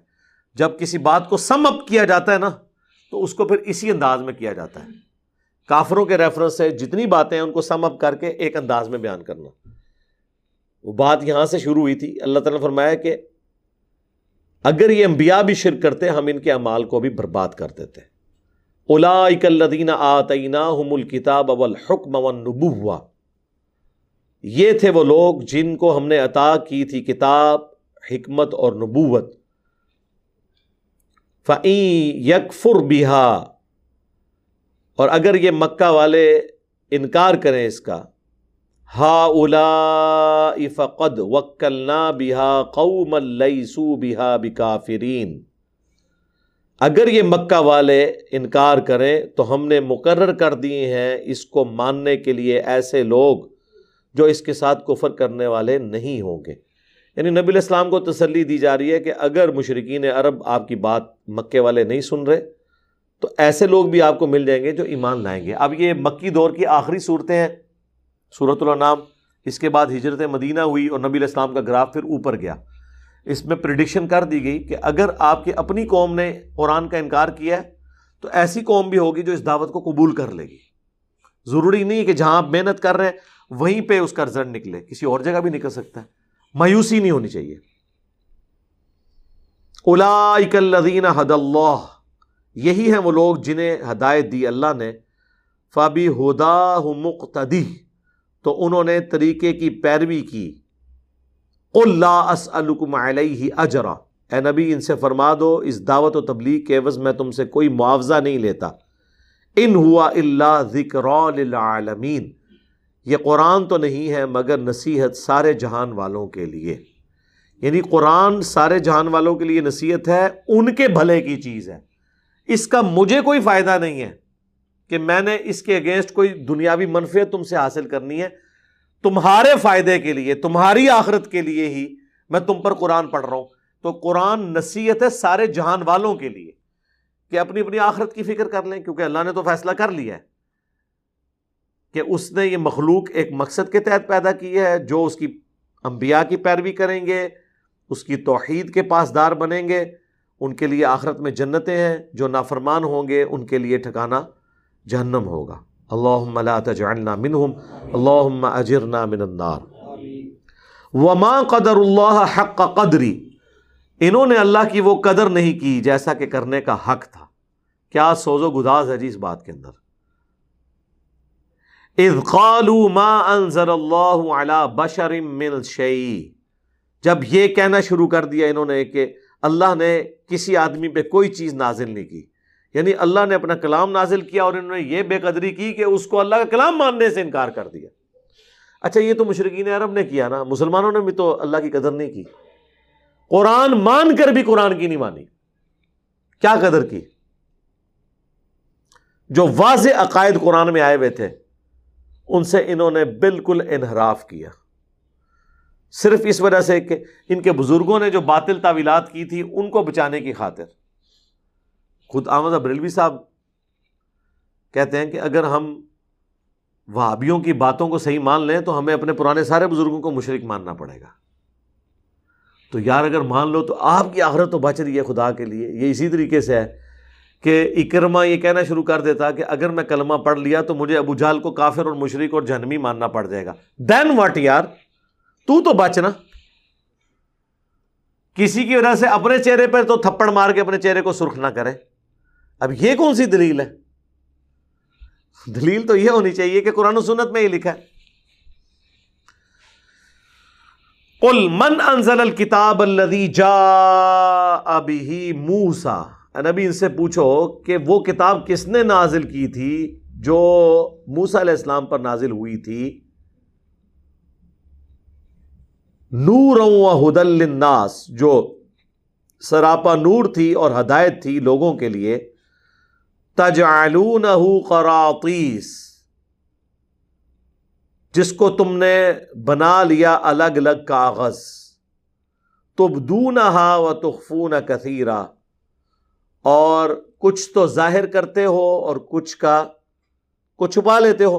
جب کسی بات کو سم اپ کیا جاتا ہے نا تو اس کو پھر اسی انداز میں کیا جاتا ہے۔ کافروں کے ریفرنس سے جتنی باتیں ہیں ان کو سم اپ کر کے ایک انداز میں بیان کرنا۔ وہ بات یہاں سے شروع ہوئی تھی، اللہ تعالیٰ نے فرمایا کہ اگر یہ انبیاء بھی شرک کرتے ہم ان کے اعمال کو بھی برباد کر دیتے۔ اولئک الذین آتیناہم الکتاب والحکم والنبوہ، یہ تھے وہ لوگ جن کو ہم نے عطا کی تھی کتاب، حکمت اور نبوت۔ فَإِن يَكْفُرْ بِهَا، اور اگر یہ مکہ والے انکار کریں اس کا، هَٰؤُلَاءِ فَقَدْ وَكَّلْنَا بِهَا قَوْمًا لَيْسُوا بِهَا بِكَافِرِينَ، اگر یہ مکہ والے انکار کریں تو ہم نے مقرر کر دیے ہیں اس کو ماننے کے لیے ایسے لوگ جو اس کے ساتھ کفر کرنے والے نہیں ہوں گے۔ یعنی نبی علیہ السلام کو تسلی دی جا رہی ہے کہ اگر مشرکین عرب آپ کی بات مکے والے نہیں سن رہے تو ایسے لوگ بھی آپ کو مل جائیں گے جو ایمان لائیں گے۔ اب یہ مکی دور کی آخری صورتیں ہیں، سورۃ الانعام، اس کے بعد ہجرت مدینہ ہوئی اور نبی علیہ السلام کا گراف پھر اوپر گیا۔ اس میں پریڈکشن کر دی گئی کہ اگر آپ کی اپنی قوم نے قرآن کا انکار کیا ہے تو ایسی قوم بھی ہوگی جو اس دعوت کو قبول کر لے گی۔ ضروری نہیں کہ جہاں آپ محنت کر رہے ہیں وہیں پہ اس کا رزلٹ نکلے، کسی اور جگہ بھی نکل سکتا ہے، مایوسی نہیں ہونی چاہیے۔ اولئک الذین ھدی اللہ، یہی ہیں وہ لوگ جنہیں ہدایت دی اللہ نے۔ فبہداہ مقتدی، تو انہوں نے طریقے کی پیروی کی۔ قل لا اسألکم علیہ اجرا، اے نبی ان سے فرما دو اس دعوت و تبلیغ کے عوض میں تم سے کوئی معاوضہ نہیں لیتا۔ ان ہوا الا ذکرا للعالمین، یہ قرآن تو نہیں ہے مگر نصیحت سارے جہان والوں کے لیے۔ یعنی قرآن سارے جہان والوں کے لیے نصیحت ہے، ان کے بھلے کی چیز ہے، اس کا مجھے کوئی فائدہ نہیں ہے کہ میں نے اس کے اگینسٹ کوئی دنیاوی منفعت تم سے حاصل کرنی ہے۔ تمہارے فائدے کے لیے، تمہاری آخرت کے لیے ہی میں تم پر قرآن پڑھ رہا ہوں۔ تو قرآن نصیحت ہے سارے جہان والوں کے لیے کہ اپنی اپنی آخرت کی فکر کر لیں، کیونکہ اللہ نے تو فیصلہ کر لیا ہے کہ اس نے یہ مخلوق ایک مقصد کے تحت پیدا کی ہے، جو اس کی انبیاء کی پیروی کریں گے، اس کی توحید کے پاسدار بنیں گے، ان کے لیے آخرت میں جنتیں ہیں، جو نافرمان ہوں گے ان کے لیے ٹھکانہ جہنم ہوگا۔ اللہم لا تجعلنا منهم، اللہم اجرنا من النار۔ وما قدر اللہ حق قدری، انہوں نے اللہ کی وہ قدر نہیں کی جیسا کہ کرنے کا حق تھا۔ کیا سوز و گداز ہے جی اس بات کے اندر۔ اذ قالوا ما انزل اللہ علی بشر من شیء، جب یہ کہنا شروع کر دیا انہوں نے کہ اللہ نے کسی آدمی پہ کوئی چیز نازل نہیں کی، یعنی اللہ نے اپنا کلام نازل کیا اور انہوں نے یہ بے قدری کی کہ اس کو اللہ کا کلام ماننے سے انکار کر دیا۔ اچھا یہ تو مشرکین عرب نے کیا نا، مسلمانوں نے بھی تو اللہ کی قدر نہیں کی، قرآن مان کر بھی قرآن کی نہیں مانی، کیا قدر کی؟ جو واضح عقائد قرآن میں آئے ہوئے تھے ان سے انہوں نے بالکل انحراف کیا، صرف اس وجہ سے کہ ان کے بزرگوں نے جو باطل تاویلات کی تھی ان کو بچانے کی خاطر۔ خود احمد بریلوی صاحب کہتے ہیں کہ اگر ہم وہابیوں کی باتوں کو صحیح مان لیں تو ہمیں اپنے پرانے سارے بزرگوں کو مشرک ماننا پڑے گا۔ تو یار اگر مان لو تو آپ کی آخرت تو بچ رہی ہے خدا کے لیے۔ یہ اسی طریقے سے ہے کہ اکرما یہ کہنا شروع کر دیتا کہ اگر میں کلمہ پڑھ لیا تو مجھے ابو جہل کو کافر اور مشرک اور جہنمی ماننا پڑ جائے گا۔ دین واٹ یار، تو بچنا، کسی کی وجہ سے اپنے چہرے پر تو تھپڑ مار کے اپنے چہرے کو سرخ نہ کرے۔ اب یہ کون سی دلیل ہے؟ دلیل تو یہ ہونی چاہیے کہ قرآن و سنت میں یہ لکھا ہے۔ قل من انزل الکتاب الذی جاء بہ موسیٰ، نبی ان سے پوچھو کہ وہ کتاب کس نے نازل کی تھی جو موسیٰ علیہ السلام پر نازل ہوئی تھی۔ نورا وہدی للناس، جو سراپا نور تھی اور ہدایت تھی لوگوں کے لیے۔ تجعلونہ قراطیس، جس کو تم نے بنا لیا الگ الگ کاغذ۔ تبدونہا وتخفون کثیرا، اور کچھ تو ظاہر کرتے ہو اور کچھ کا کو چھپا لیتے ہو۔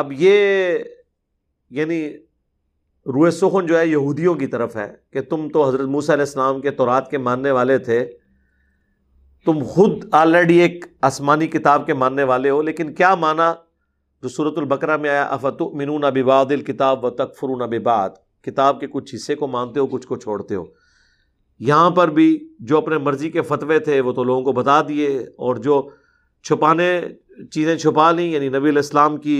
اب یہ یعنی روئے سخن جو ہے یہودیوں کی طرف ہے کہ تم تو حضرت موسیٰ علیہ السلام کے تورات کے ماننے والے تھے، تم خود آلریڈی ایک آسمانی کتاب کے ماننے والے ہو، لیکن کیا مانا جو سورۃ البقرہ میں آیا افتؤمنون ببعض الکتاب وتکفرون ببعض، کتاب کے کچھ حصے کو مانتے ہو کچھ کو چھوڑتے ہو۔ یہاں پر بھی جو اپنے مرضی کے فتوے تھے وہ تو لوگوں کو بتا دیے، اور جو چیزیں چھپا لیں، یعنی نبی علیہ السلام کی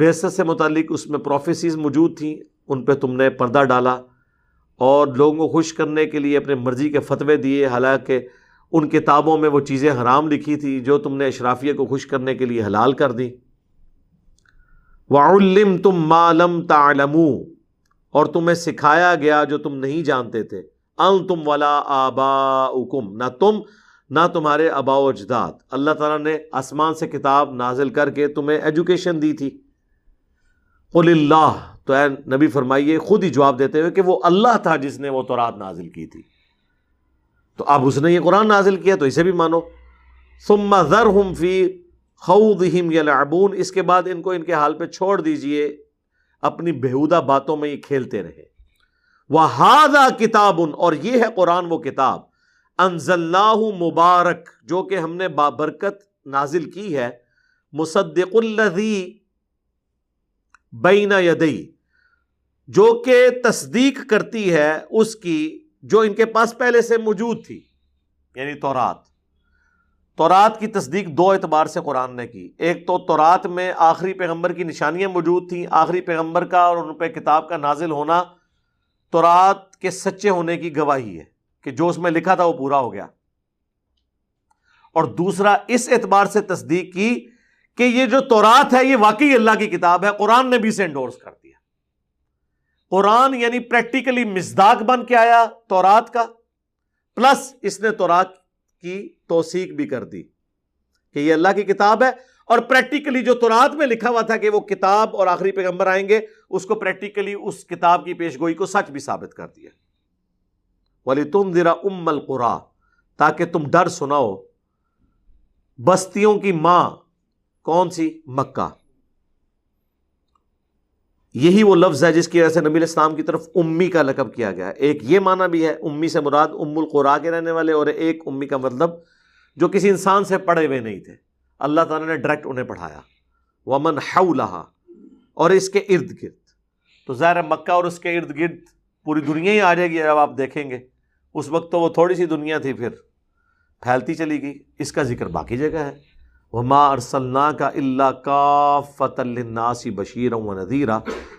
بعثت سے متعلق اس میں پروفیسیز موجود تھیں، ان پہ تم نے پردہ ڈالا اور لوگوں کو خوش کرنے کے لیے اپنے مرضی کے فتوے دیے، حالانکہ ان کتابوں میں وہ چیزیں حرام لکھی تھی جو تم نے اشرافیہ کو خوش کرنے کے لیے حلال کر دیں۔ وَعُلِّمْتُم مَا لَمْ تَعْلَمُوا، اور تمہیں سکھایا گیا جو تم نہیں جانتے تھے، أَنْتُمْ وَلَا آبَاؤُكُمْ، نہ تم نہ تمہارے آباء و اجداد۔ اللہ تعالیٰ نے آسمان سے کتاب نازل کر کے تمہیں ایجوکیشن دی تھی۔ قُلِ اللّٰہ، تو اے نبی فرمائیے، خود ہی جواب دیتے ہوئے کہ وہ اللہ تھا جس نے وہ تورات نازل کی تھی، تو اب اس نے یہ قرآن نازل کیا تو اسے بھی مانو۔ ثُمَّ ذَرْهُمْ فِي خَوْضِهِمْ يَلْعَبُونَ، اس کے بعد ان کو ان کے حال پہ چھوڑ دیجئے، اپنی بیہودہ باتوں میں یہ کھیلتے رہے۔ وَهَذَا کِتَابٌ، اور یہ ہے قرآن وہ کتاب، أَنزَلْنَاهُ مُبَارَک، جو کہ ہم نے بابرکت نازل کی ہے، مُصَدِّقُ الَّذِي بَيْنَ يَدَيْ، جو کہ تصدیق کرتی ہے اس کی جو ان کے پاس پہلے سے موجود تھی، یعنی تورات کی تصدیق دو اعتبار سے قرآن نے کی۔ ایک تو تورات میں آخری پیغمبر کی نشانیاں موجود تھیں، آخری پیغمبر کا اور ان پہ کتاب کا نازل ہونا تورات کے سچے ہونے کی گواہی ہے کہ جو اس میں لکھا تھا وہ پورا ہو گیا، اور دوسرا اس اعتبار سے تصدیق کی کہ یہ جو تورات ہے یہ واقعی اللہ کی کتاب ہے، قرآن نے بھی اسے انڈورس کر دیا۔ قرآن یعنی پریکٹیکلی مصداق بن کے آیا تورات کا، پلس اس نے تورات کی توثیق بھی کر دی کہ یہ اللہ کی کتاب ہے، اور پریکٹیکلی جو تورات میں لکھا ہوا تھا کہ وہ کتاب اور آخری پیغمبر آئیں گے، اس کو پریکٹیکلی اس کتاب کی پیشگوئی کو سچ بھی ثابت کر دیا۔ وَلِتُنذِرَ أُمَّ الْقُرَىٰ، تاکہ تم ڈر سناؤ بستیوں کی ماں، کون سی؟ مکہ۔ یہی وہ لفظ ہے جس کی وجہ سے نبی علیہ السلام کی طرف امی کا لقب کیا گیا ہے۔ ایک یہ معنی بھی ہے، امی سے مراد ام القریٰ کے رہنے والے، اور ایک امی کا مطلب جو کسی انسان سے پڑھے ہوئے نہیں تھے، اللہ تعالیٰ نے ڈائریکٹ انہیں پڑھایا۔ ومن حولہا، اور اس کے ارد گرد، تو ظاہر مکہ اور اس کے ارد گرد پوری دنیا ہی آ جائے گی جب آپ دیکھیں گے، اس وقت تو وہ تھوڑی سی دنیا تھی، پھر پھیلتی چلی گئی۔ اس کا ذکر باقی جگہ ہے، وما ارسلناک الا کافۃ للناس بشیرا ونذیرا،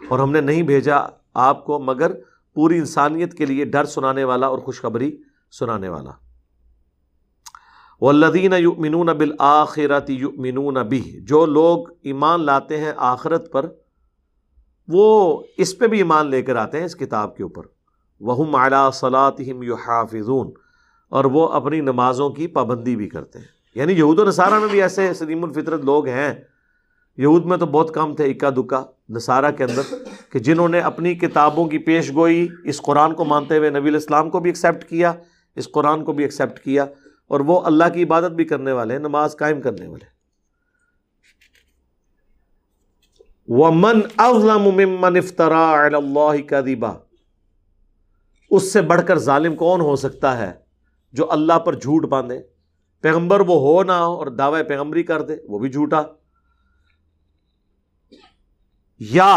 اور ہم نے نہیں بھیجا آپ کو مگر پوری انسانیت کے لیے ڈر سنانے والا اور خوشخبری سنانے والا۔ والذین یؤمنون بالآخرۃ یؤمنون بہ، جو لوگ ایمان لاتے ہیں آخرت پر وہ اس پہ بھی ایمان لے کر آتے ہیں، اس کتاب کے اوپر۔ وہم علی صلاتہم یحافظون، اور وہ اپنی نمازوں کی پابندی بھی کرتے ہیں۔ یعنی یہود و نصارہ میں بھی ایسے سلیم الفطرت لوگ ہیں، یہود میں تو بہت کم تھے، اکا دکا نصارہ کے اندر، کہ جنہوں نے اپنی کتابوں کی پیش گوئی اس قرآن کو مانتے ہوئے نبی علیہ السلام کو بھی ایکسیپٹ کیا، اس قرآن کو بھی ایکسیپٹ کیا، اور وہ اللہ کی عبادت بھی کرنے والے ہیں، نماز قائم کرنے والے۔ وَمَنْ أَظْلَمُ مِمَّنِ افْتَرَىٰ عَلَى اللَّهِ كَذِبًا، اس سے بڑھ کر ظالم کون ہو سکتا ہے جو اللہ پر جھوٹ باندھے، پیغمبر وہ ہو نہ ہو اور دعوی پیغمبری کر دے، وہ بھی جھوٹا، یا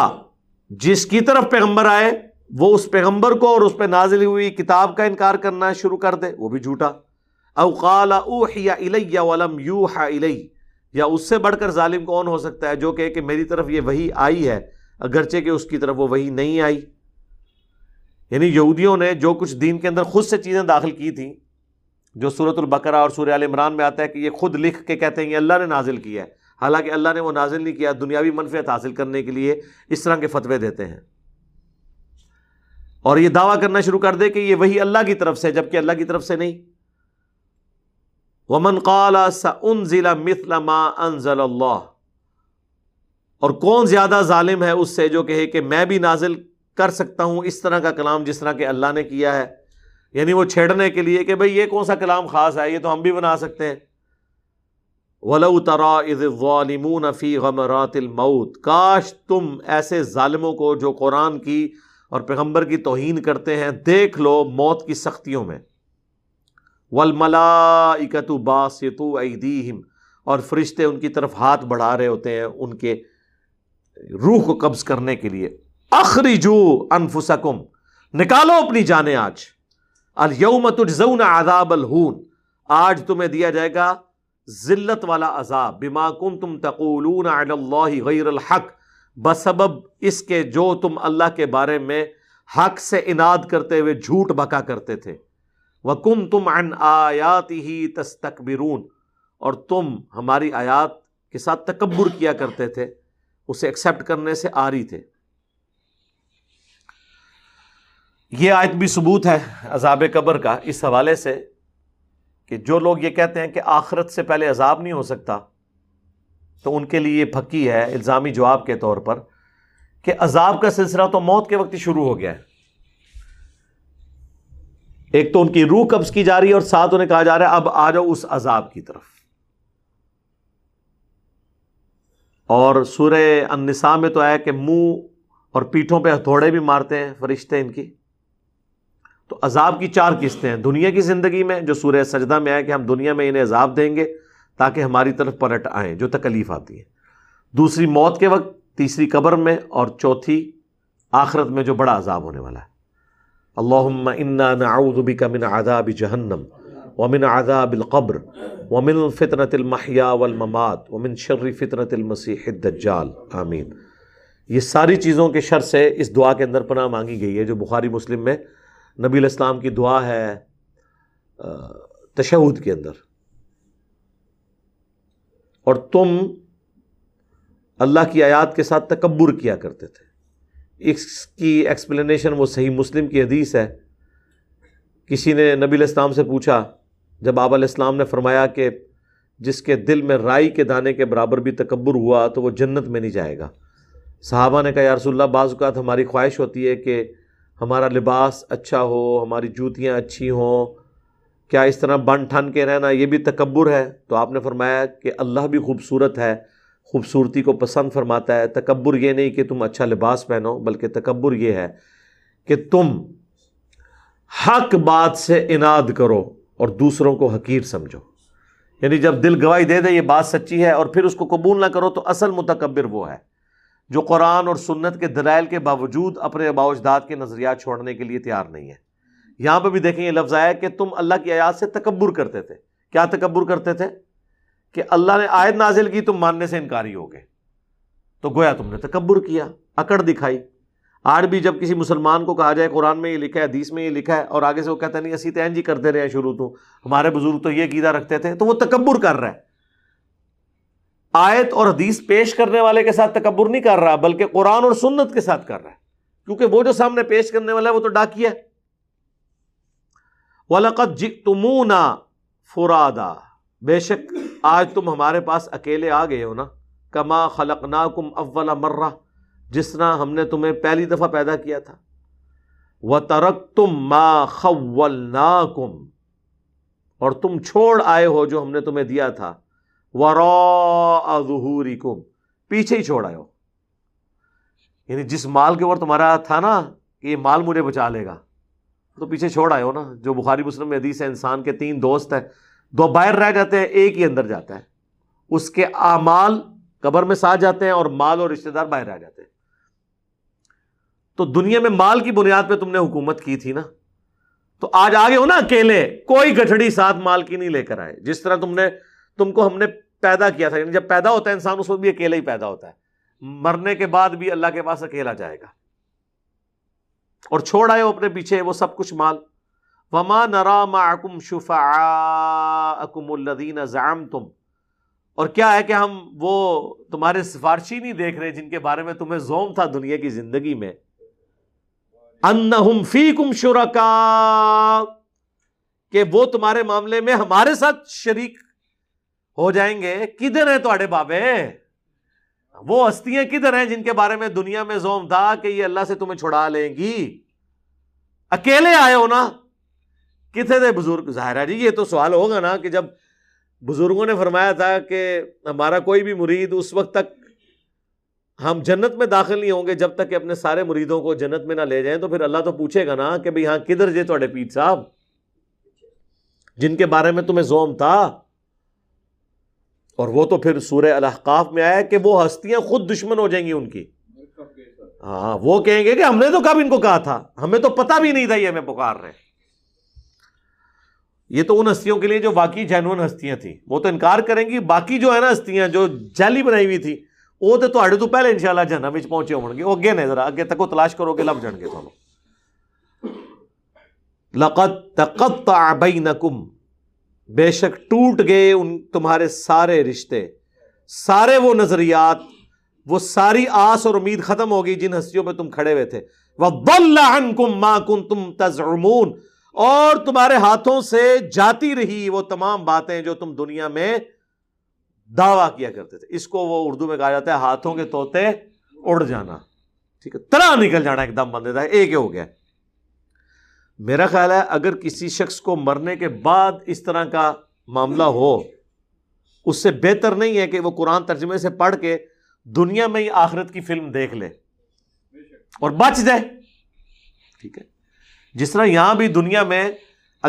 جس کی طرف پیغمبر آئے وہ اس پیغمبر کو اور اس پہ نازل ہوئی کتاب کا انکار کرنا شروع کر دے، وہ بھی جھوٹا۔ او قال اوحی الی ولم یوحی الی، یا اس سے بڑھ کر ظالم کون ہو سکتا ہے جو کہ میری طرف یہ وحی آئی ہے اگرچہ کہ اس کی طرف وہ وحی نہیں آئی۔ یعنی یہودیوں نے جو کچھ دین کے اندر خود سے چیزیں داخل کی تھیں، جو سورۃ البقرہ اور سورہ آل عمران میں آتا ہے کہ یہ خود لکھ کے کہتے ہیں یہ اللہ نے نازل کیا ہے، حالانکہ اللہ نے وہ نازل نہیں کیا، دنیاوی منفعت حاصل کرنے کے لیے اس طرح کے فتوے دیتے ہیں، اور یہ دعویٰ کرنا شروع کر دے کہ یہ وحی اللہ کی طرف سے، جبکہ اللہ کی طرف سے نہیں۔ ومن قال سأنزل مثل ما انزل اللہ، اور کون زیادہ ظالم ہے اس سے جو کہے کہ میں بھی نازل کر سکتا ہوں اس طرح کا کلام جس طرح کہ اللہ نے کیا ہے، یعنی وہ چھیڑنے کے لیے کہ بھئی یہ کون سا کلام خاص ہے، یہ تو ہم بھی بنا سکتے ہیں۔ وَلَوْ تَرَى إِذِ الظَّالِمُونَ فِي غَمَرَاتِ الْمَوْتِ، کاش تم ایسے ظالموں کو جو قرآن کی اور پیغمبر کی توہین کرتے ہیں دیکھ لو موت کی سختیوں میں، وَالْمَلَائِكَةُ بَاسِطُو أَيْدِيهِمْ، اور فرشتے ان کی طرف ہاتھ بڑھا رہے ہوتے ہیں ان کے روح کو قبض کرنے کے لیے، اخرجوا انفسکم، نکالو اپنی جانیں آج، الیوم تجزون عذاب الہون، آج تمہیں دیا جائے گا ذلت والا عذاب، بما کنتم تقولون علی اللہ غیر الحق، بسبب اس کے جو تم اللہ کے بارے میں حق سے اناد کرتے ہوئے جھوٹ بکا کرتے تھے، وکنتم عن آیاتہ تستکبرون، اور تم ہماری آیات کے ساتھ تکبر کیا کرتے تھے، اسے ایکسیپٹ کرنے سے آری تھے۔ یہ آیت بھی ثبوت ہے عذاب قبر کا اس حوالے سے کہ جو لوگ یہ کہتے ہیں کہ آخرت سے پہلے عذاب نہیں ہو سکتا، تو ان کے لیے یہ پھکی ہے الزامی جواب کے طور پر کہ عذاب کا سلسلہ تو موت کے وقت ہی شروع ہو گیا ہے، ایک تو ان کی روح قبض کی جا رہی ہے اور ساتھ انہیں کہا جا رہا ہے اب آ جاؤ اس عذاب کی طرف۔ اور سورہ النساء میں تو آیا کہ منہ اور پیٹھوں پہ ہتھوڑے بھی مارتے ہیں فرشتے ان کی۔ تو عذاب کی چار قسطیں ہیں، دنیا کی زندگی میں جو سورہ سجدہ میں آیا کہ ہم دنیا میں انہیں عذاب دیں گے تاکہ ہماری طرف پلٹ آئیں جو تکلیف آتی ہے، دوسری موت کے وقت، تیسری قبر میں، اور چوتھی آخرت میں جو بڑا عذاب ہونے والا ہے۔ اللہم انا نعوذ بک من عذاب جہنم ومن عذاب القبر ومن فتنۃ المحیا والممات ومن شر فتنۃ المسیح الدجال، آمین۔ یہ ساری چیزوں کے شر سے اس دعا کے اندر پناہ مانگی گئی ہے جو بخاری مسلم میں نبی علیہ السلام کی دعا ہے تشہد کے اندر، اور تم اللہ کی آیات کے ساتھ تکبر کیا کرتے تھے۔ اس کی ایکسپلینیشن وہ صحیح مسلم کی حدیث ہے، کسی نے نبی علیہ السلام سے پوچھا جب آپ علیہ السلام نے فرمایا کہ جس کے دل میں رائی کے دانے کے برابر بھی تکبر ہوا تو وہ جنت میں نہیں جائے گا۔ صحابہ نے کہا یا رسول اللہ، بعض اوقات ہماری خواہش ہوتی ہے کہ ہمارا لباس اچھا ہو، ہماری جوتیاں اچھی ہوں، کیا اس طرح بن ٹھن کے رہنا یہ بھی تکبر ہے؟ تو آپ نے فرمایا کہ اللہ بھی خوبصورت ہے، خوبصورتی کو پسند فرماتا ہے۔ تکبر یہ نہیں کہ تم اچھا لباس پہنو، بلکہ تکبر یہ ہے کہ تم حق بات سے اناد کرو اور دوسروں کو حقیر سمجھو، یعنی جب دل گواہی دے دے یہ بات سچی ہے اور پھر اس کو قبول نہ کرو، تو اصل متکبر وہ ہے جو قرآن اور سنت کے دلائل کے باوجود اپنے آباء و اجداد کے نظریات چھوڑنے کے لیے تیار نہیں ہے۔ یہاں پہ بھی دیکھیں یہ لفظ آیا کہ تم اللہ کی آیات سے تکبر کرتے تھے۔ کیا تکبر کرتے تھے؟ کہ اللہ نے آیت نازل کی تم ماننے سے انکاری ہو گئے، تو گویا تم نے تکبر کیا، اکڑ دکھائی۔ آج بھی جب کسی مسلمان کو کہا جائے قرآن میں یہ لکھا ہے، حدیث میں یہ لکھا ہے، اور آگے سے وہ کہتا ہے نہیں اسی تعین جی کرتے رہے ہیں شروع تو، ہمارے بزرگ تو یہ عقیدہ رکھتے تھے، تو وہ تکبر کر رہا ہے۔ آیت اور حدیث پیش کرنے والے کے ساتھ تکبر نہیں کر رہا بلکہ قرآن اور سنت کے ساتھ کر رہا ہے، کیونکہ وہ جو سامنے پیش کرنے والا ہے وہ تو ڈاکی ہے۔ وَلَقَدْ جِئْتُمُونَا فُرَادَا، بے شک آج تم ہمارے پاس اکیلے آ گئے ہو نا، کما خلقناکم اول مرہ، جس طرح ہم نے تمہیں پہلی دفعہ پیدا کیا تھا، وَتَرَكْتُمْ مَا خَوَّلْنَاكُمْ، اور تم چھوڑ آئے ہو جو ہم نے تمہیں دیا تھا، وَرَاءَ ظُهُورِكُمْ، پیچھے ہی چھوڑ آئے ہو، یعنی جس مال کے اوپر تمہارا تھا نا کہ یہ مال مجھے بچا لے گا، تو پیچھے چھوڑ آئے ہو نا۔ جو بخاری مسلم میں حدیث ہے انسان کے تین دوست ہیں، دو باہر رہ جاتے ہیں ایک ہی اندر جاتا ہے، اس کے اعمال قبر میں ساتھ جاتے ہیں اور مال اور رشتہ دار باہر رہ جاتے ہیں۔ تو دنیا میں مال کی بنیاد پہ تم نے حکومت کی تھی نا، تو آج آگے ہو نا اکیلے، کوئی گٹھڑی ساتھ مال کی نہیں لے کر آئے، جس طرح تم کو ہم نے پیدا کیا تھا، یعنی جب پیدا ہوتا ہے انسان اس وقت بھی اکیلا ہی پیدا ہوتا ہے، مرنے کے بعد بھی اللہ کے پاس اکیلا جائے گا، اور چھوڑ آئے ہو اپنے پیچھے وہ سب کچھ مال۔ وما نرى معكم شفعاءكم الذين زعمتم، اور کیا ہے کہ ہم وہ تمہارے سفارشی نہیں دیکھ رہے جن کے بارے میں تمہیں زوم تھا دنیا کی زندگی میں، انہم فیکم شرکاء، کہ وہ تمہارے معاملے میں ہمارے ساتھ شریک ہو جائیں گے۔ کدھر ہیں تہاڈے بابے؟ وہ ہستیاں کدھر ہیں جن کے بارے میں دنیا میں زوم تھا کہ یہ اللہ سے تمہیں چھڑا لیں گی؟ اکیلے آئے ہو نا، کتنے تھے بزرگ؟ ظاہر ہے جی یہ تو سوال ہوگا نا کہ جب بزرگوں نے فرمایا تھا کہ ہمارا کوئی بھی مرید اس وقت تک ہم جنت میں داخل نہیں ہوں گے جب تک کہ اپنے سارے مریدوں کو جنت میں نہ لے جائیں. تو پھر اللہ تو پوچھے گا نا کہ بھئی ہاں کدھر جے تواڈے پیر صاحب جن کے بارے میں تمہیں زوم تھا. اور وہ تو پھر سورہ الاحقاف میں آیا کہ وہ ہستیاں خود دشمن ہو جائیں گی ان کی. ہاں وہ کہیں گے کہ ہم نے تو کب ان کو کہا تھا, ہمیں تو پتہ بھی نہیں تھا یہ ہمیں پکار رہے ہیں. یہ تو ان ہستیوں کے لیے جو واقعی جینون ہستیاں تھیں, وہ تو انکار کریں گی. باقی جو ہے نا ہستیاں جو جعلی بنائی ہوئی تھی وہ تو تہاڈے تو پہلے انشاءاللہ جہنم وچ پہنچے ہون گے. اگے نے ذرا اگے تکو تلاش کرو گے لب جان گے تھانوں. لقد تقطع بینکم, بے شک ٹوٹ گئے ان تمہارے سارے رشتے, سارے وہ نظریات, وہ ساری آس اور امید ختم ہوگی جن ہستیوں پہ تم کھڑے ہوئے تھے. وضل عنکم ما کنتم تزعمون, اور تمہارے ہاتھوں سے جاتی رہی وہ تمام باتیں جو تم دنیا میں دعویٰ کیا کرتے تھے. اس کو وہ اردو میں کہا جاتا ہے ہاتھوں کے طوطے اڑ جانا, ٹھیک ہے, تلا نکل جانا ایک دم بندے تھا. ایک ہو گیا. میرا خیال ہے اگر کسی شخص کو مرنے کے بعد اس طرح کا معاملہ ہو, اس سے بہتر نہیں ہے کہ وہ قرآن ترجمے سے پڑھ کے دنیا میں ہی آخرت کی فلم دیکھ لے اور بچ جائے. ٹھیک ہے, جس طرح یہاں بھی دنیا میں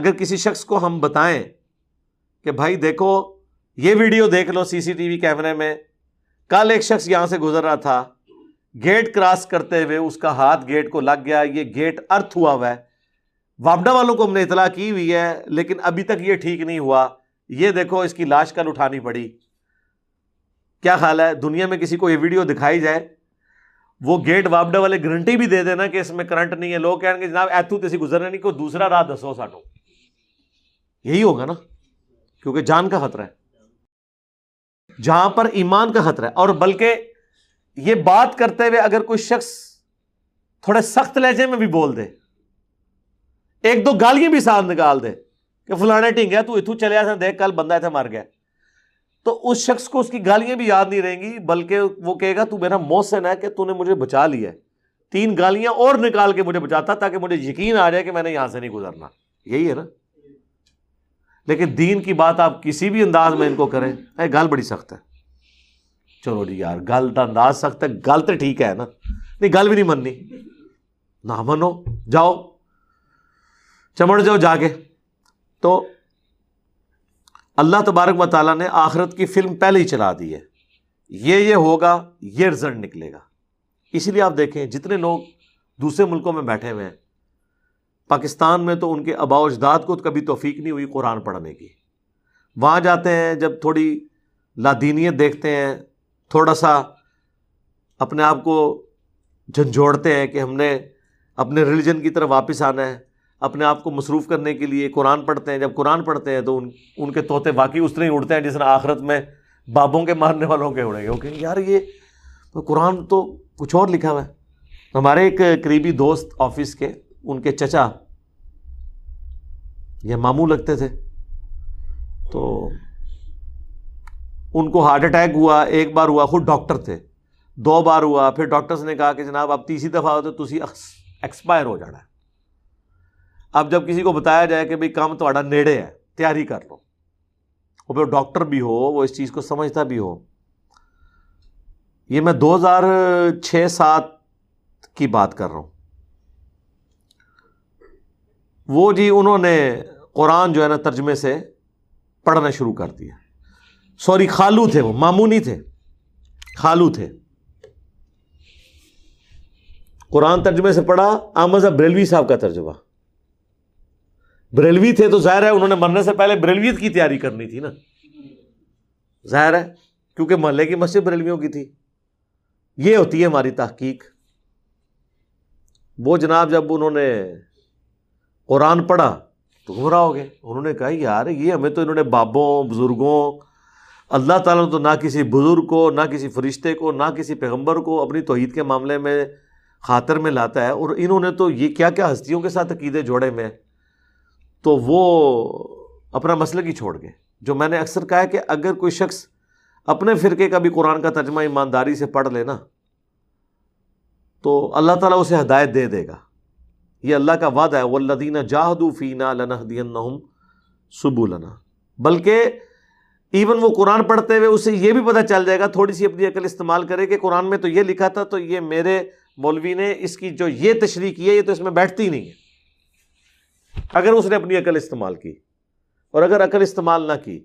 اگر کسی شخص کو ہم بتائیں کہ بھائی دیکھو یہ ویڈیو دیکھ لو سی سی ٹی وی کیمرے میں. کل ایک شخص یہاں سے گزر رہا تھا, گیٹ کراس کرتے ہوئے اس کا ہاتھ گیٹ کو لگ گیا, یہ گیٹ ارتھ ہوا ہوا ہے. واپڈا والوں کو ہم نے اطلاع کی ہوئی ہے لیکن ابھی تک یہ ٹھیک نہیں ہوا. یہ دیکھو اس کی لاش کل اٹھانی پڑی. کیا خیال ہے دنیا میں کسی کو یہ ویڈیو دکھائی جائے, وہ گیٹ واپڈا والے گارنٹی بھی دے دینا کہ اس میں کرنٹ نہیں ہے, لوگ کہیں گے جناب ایتھو تسی گزرنے نہیں, کوئی دوسرا راہ دسو سانو. یہی ہوگا نا, کیونکہ جان کا خطرہ ہے جہاں پر ایمان کا خطرہ ہے. اور بلکہ یہ بات کرتے ہوئے اگر کوئی شخص تھوڑے سخت لہجے میں بھی بول دے, ایک دو گالیاں بھی ساتھ نکال دے کہ فلانے ٹھینگیا تو ایتھو چلے آسا دیکھ کل بندہ ایتھے مر گیا, تو اس شخص کو اس کی گالیاں بھی یاد نہیں رہیں گی بلکہ وہ کہے گا تو میرا محسن ہے کہ تو نے مجھے بچا لیا ہے, 3 گالیاں اور نکال کے مجھے بچاتا تاکہ مجھے یقین آ جائے کہ میں نے یہاں سے نہیں گزرنا. یہی ہے نا. لیکن دین کی بات آپ کسی بھی انداز میں ان کو کریں, اے گال بڑی سخت ہے, چلو جی یار گال کا انداز سخت ہے, گال تو ٹھیک ہے نا, نہیں گال بھی نہیں مننی, نہ منو, جاؤ چمڑ جاؤ جا کے. تو اللہ تبارک و تعالیٰ نے آخرت کی فلم پہلے ہی چلا دی ہے, یہ ہوگا, یہ رزلٹ نکلے گا. اسی لیے آپ دیکھیں جتنے لوگ دوسرے ملکوں میں بیٹھے ہوئے ہیں, پاکستان میں تو ان کے آباء و اجداد کو تو کبھی توفیق نہیں ہوئی قرآن پڑھنے کی. وہاں جاتے ہیں جب تھوڑی لادینیت دیکھتے ہیں, تھوڑا سا اپنے آپ کو جھنجھوڑتے ہیں کہ ہم نے اپنے ریلیجن کی طرف واپس آنا ہے, اپنے آپ کو مصروف کرنے کے لیے قرآن پڑھتے ہیں. جب قرآن پڑھتے ہیں تو ان کے طوطے واقعی اس طرح ہی اڑتے ہیں جس طرح آخرت میں بابوں کے مارنے والوں کے اڑیں گے. کیونکہ یار یہ قرآن تو کچھ اور لکھا ہوا ہے. ہمارے ایک قریبی دوست آفس کے, ان کے چچا یہ ماموں لگتے تھے, تو ان کو ہارٹ اٹیک ہوا. ایک بار ہوا, خود ڈاکٹر تھے, 2 بار ہوا. پھر ڈاکٹرز نے کہا کہ جناب آپ تیسری دفعہ ہو تو تسی ایکسپائر ہو جانا ہے. اب جب کسی کو بتایا جائے کہ بھئی کام تہاڈا نیڑے ہے, تیاری کر لو, وہ پھر ڈاکٹر بھی ہو, وہ اس چیز کو سمجھتا بھی ہو. یہ میں 2006-7 کی بات کر رہا ہوں. وہ جی انہوں نے قرآن جو ہے نا ترجمے سے پڑھنا شروع کر دیا. سوری خالو تھے, وہ ماموں نہیں تھے, خالو تھے. قرآن ترجمے سے پڑھا. احمد صاحب بریلوی صاحب کا ترجمہ, بریلوی تھے تو ظاہر ہے انہوں نے مرنے سے پہلے بریلویت کی تیاری کرنی تھی نا, ظاہر ہے, کیونکہ محلے کی مسجد بریلویوں کی تھی. یہ ہوتی ہے ہماری تحقیق. وہ جناب جب انہوں نے قرآن پڑھا تو گمراہ ہو گئے. انہوں نے کہا یار یہ ہمیں تو انہوں نے بابوں بزرگوں, اللہ تعالیٰ نے تو نہ کسی بزرگ کو, نہ کسی فرشتے کو, نہ کسی پیغمبر کو اپنی توحید کے معاملے میں خاطر میں لاتا ہے, اور انہوں نے تو یہ کیا کیا ہستیوں کے ساتھ عقیدے جوڑے میں. تو وہ اپنا مسئلہ کی چھوڑ گئے. جو میں نے اکثر کہا ہے کہ اگر کوئی شخص اپنے فرقے کا بھی قرآن کا ترجمہ ایمانداری سے پڑھ لے نا تو اللہ تعالیٰ اسے ہدایت دے دے گا. یہ اللہ کا وعدہ ہے, وَالَّذِينَ جَاهَدُوا فِينَا لَنَهْدِيَنَّهُمْ سُبُلَنَا. بلکہ ایون وہ قرآن پڑھتے ہوئے اسے یہ بھی پتہ چل جائے گا, تھوڑی سی اپنی عقل استعمال کرے کہ قرآن میں تو یہ لکھا تھا, تو یہ میرے مولوی نے اس کی جو یہ تشریح کی ہے یہ تو اس میں بیٹھتی نہیں ہے, اگر اس نے اپنی عقل استعمال کی. اور اگر عقل استعمال نہ کی,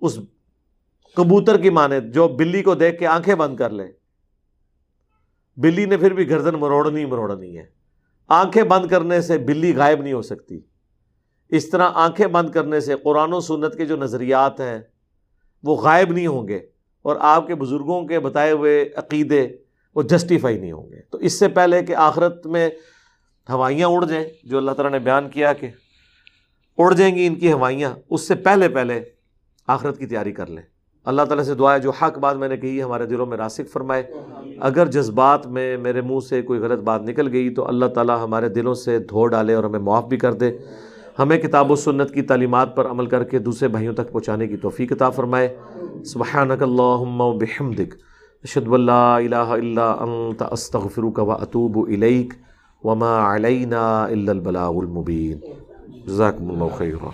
اس کبوتر کی مانند جو بلی کو دیکھ کے آنکھیں بند کر لے, بلی نے پھر بھی گردن مروڑنی ہے, آنکھیں بند کرنے سے بلی غائب نہیں ہو سکتی. اس طرح آنکھیں بند کرنے سے قرآن و سنت کے جو نظریات ہیں وہ غائب نہیں ہوں گے, اور آپ کے بزرگوں کے بتائے ہوئے عقیدے وہ جسٹیفائی نہیں ہوں گے. تو اس سے پہلے کہ آخرت میں ہوائیاں اڑ جائیں, جو اللہ تعالیٰ نے بیان کیا کہ اڑ جائیں گی ان کی ہوائیاں, اس سے پہلے پہلے آخرت کی تیاری کر لیں. اللہ تعالیٰ سے دعا ہے جو حق بات میں نے کہی ہمارے دلوں میں راسخ فرمائے. اگر جذبات میں میرے منہ سے کوئی غلط بات نکل گئی تو اللہ تعالیٰ ہمارے دلوں سے دھو ڈالے اور ہمیں معاف بھی کر دے. ہمیں کتاب و سنت کی تعلیمات پر عمل کر کے دوسرے بھائیوں تک پہنچانے کی توفیق عطا فرمائے. سبحانک اللہم و بحمدک اشہد ان لا الہ الا انت استغفرک و اتوب الیک وما علینا الا البلاغ المبین. جزاکم اللہ خیرا.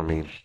آمین.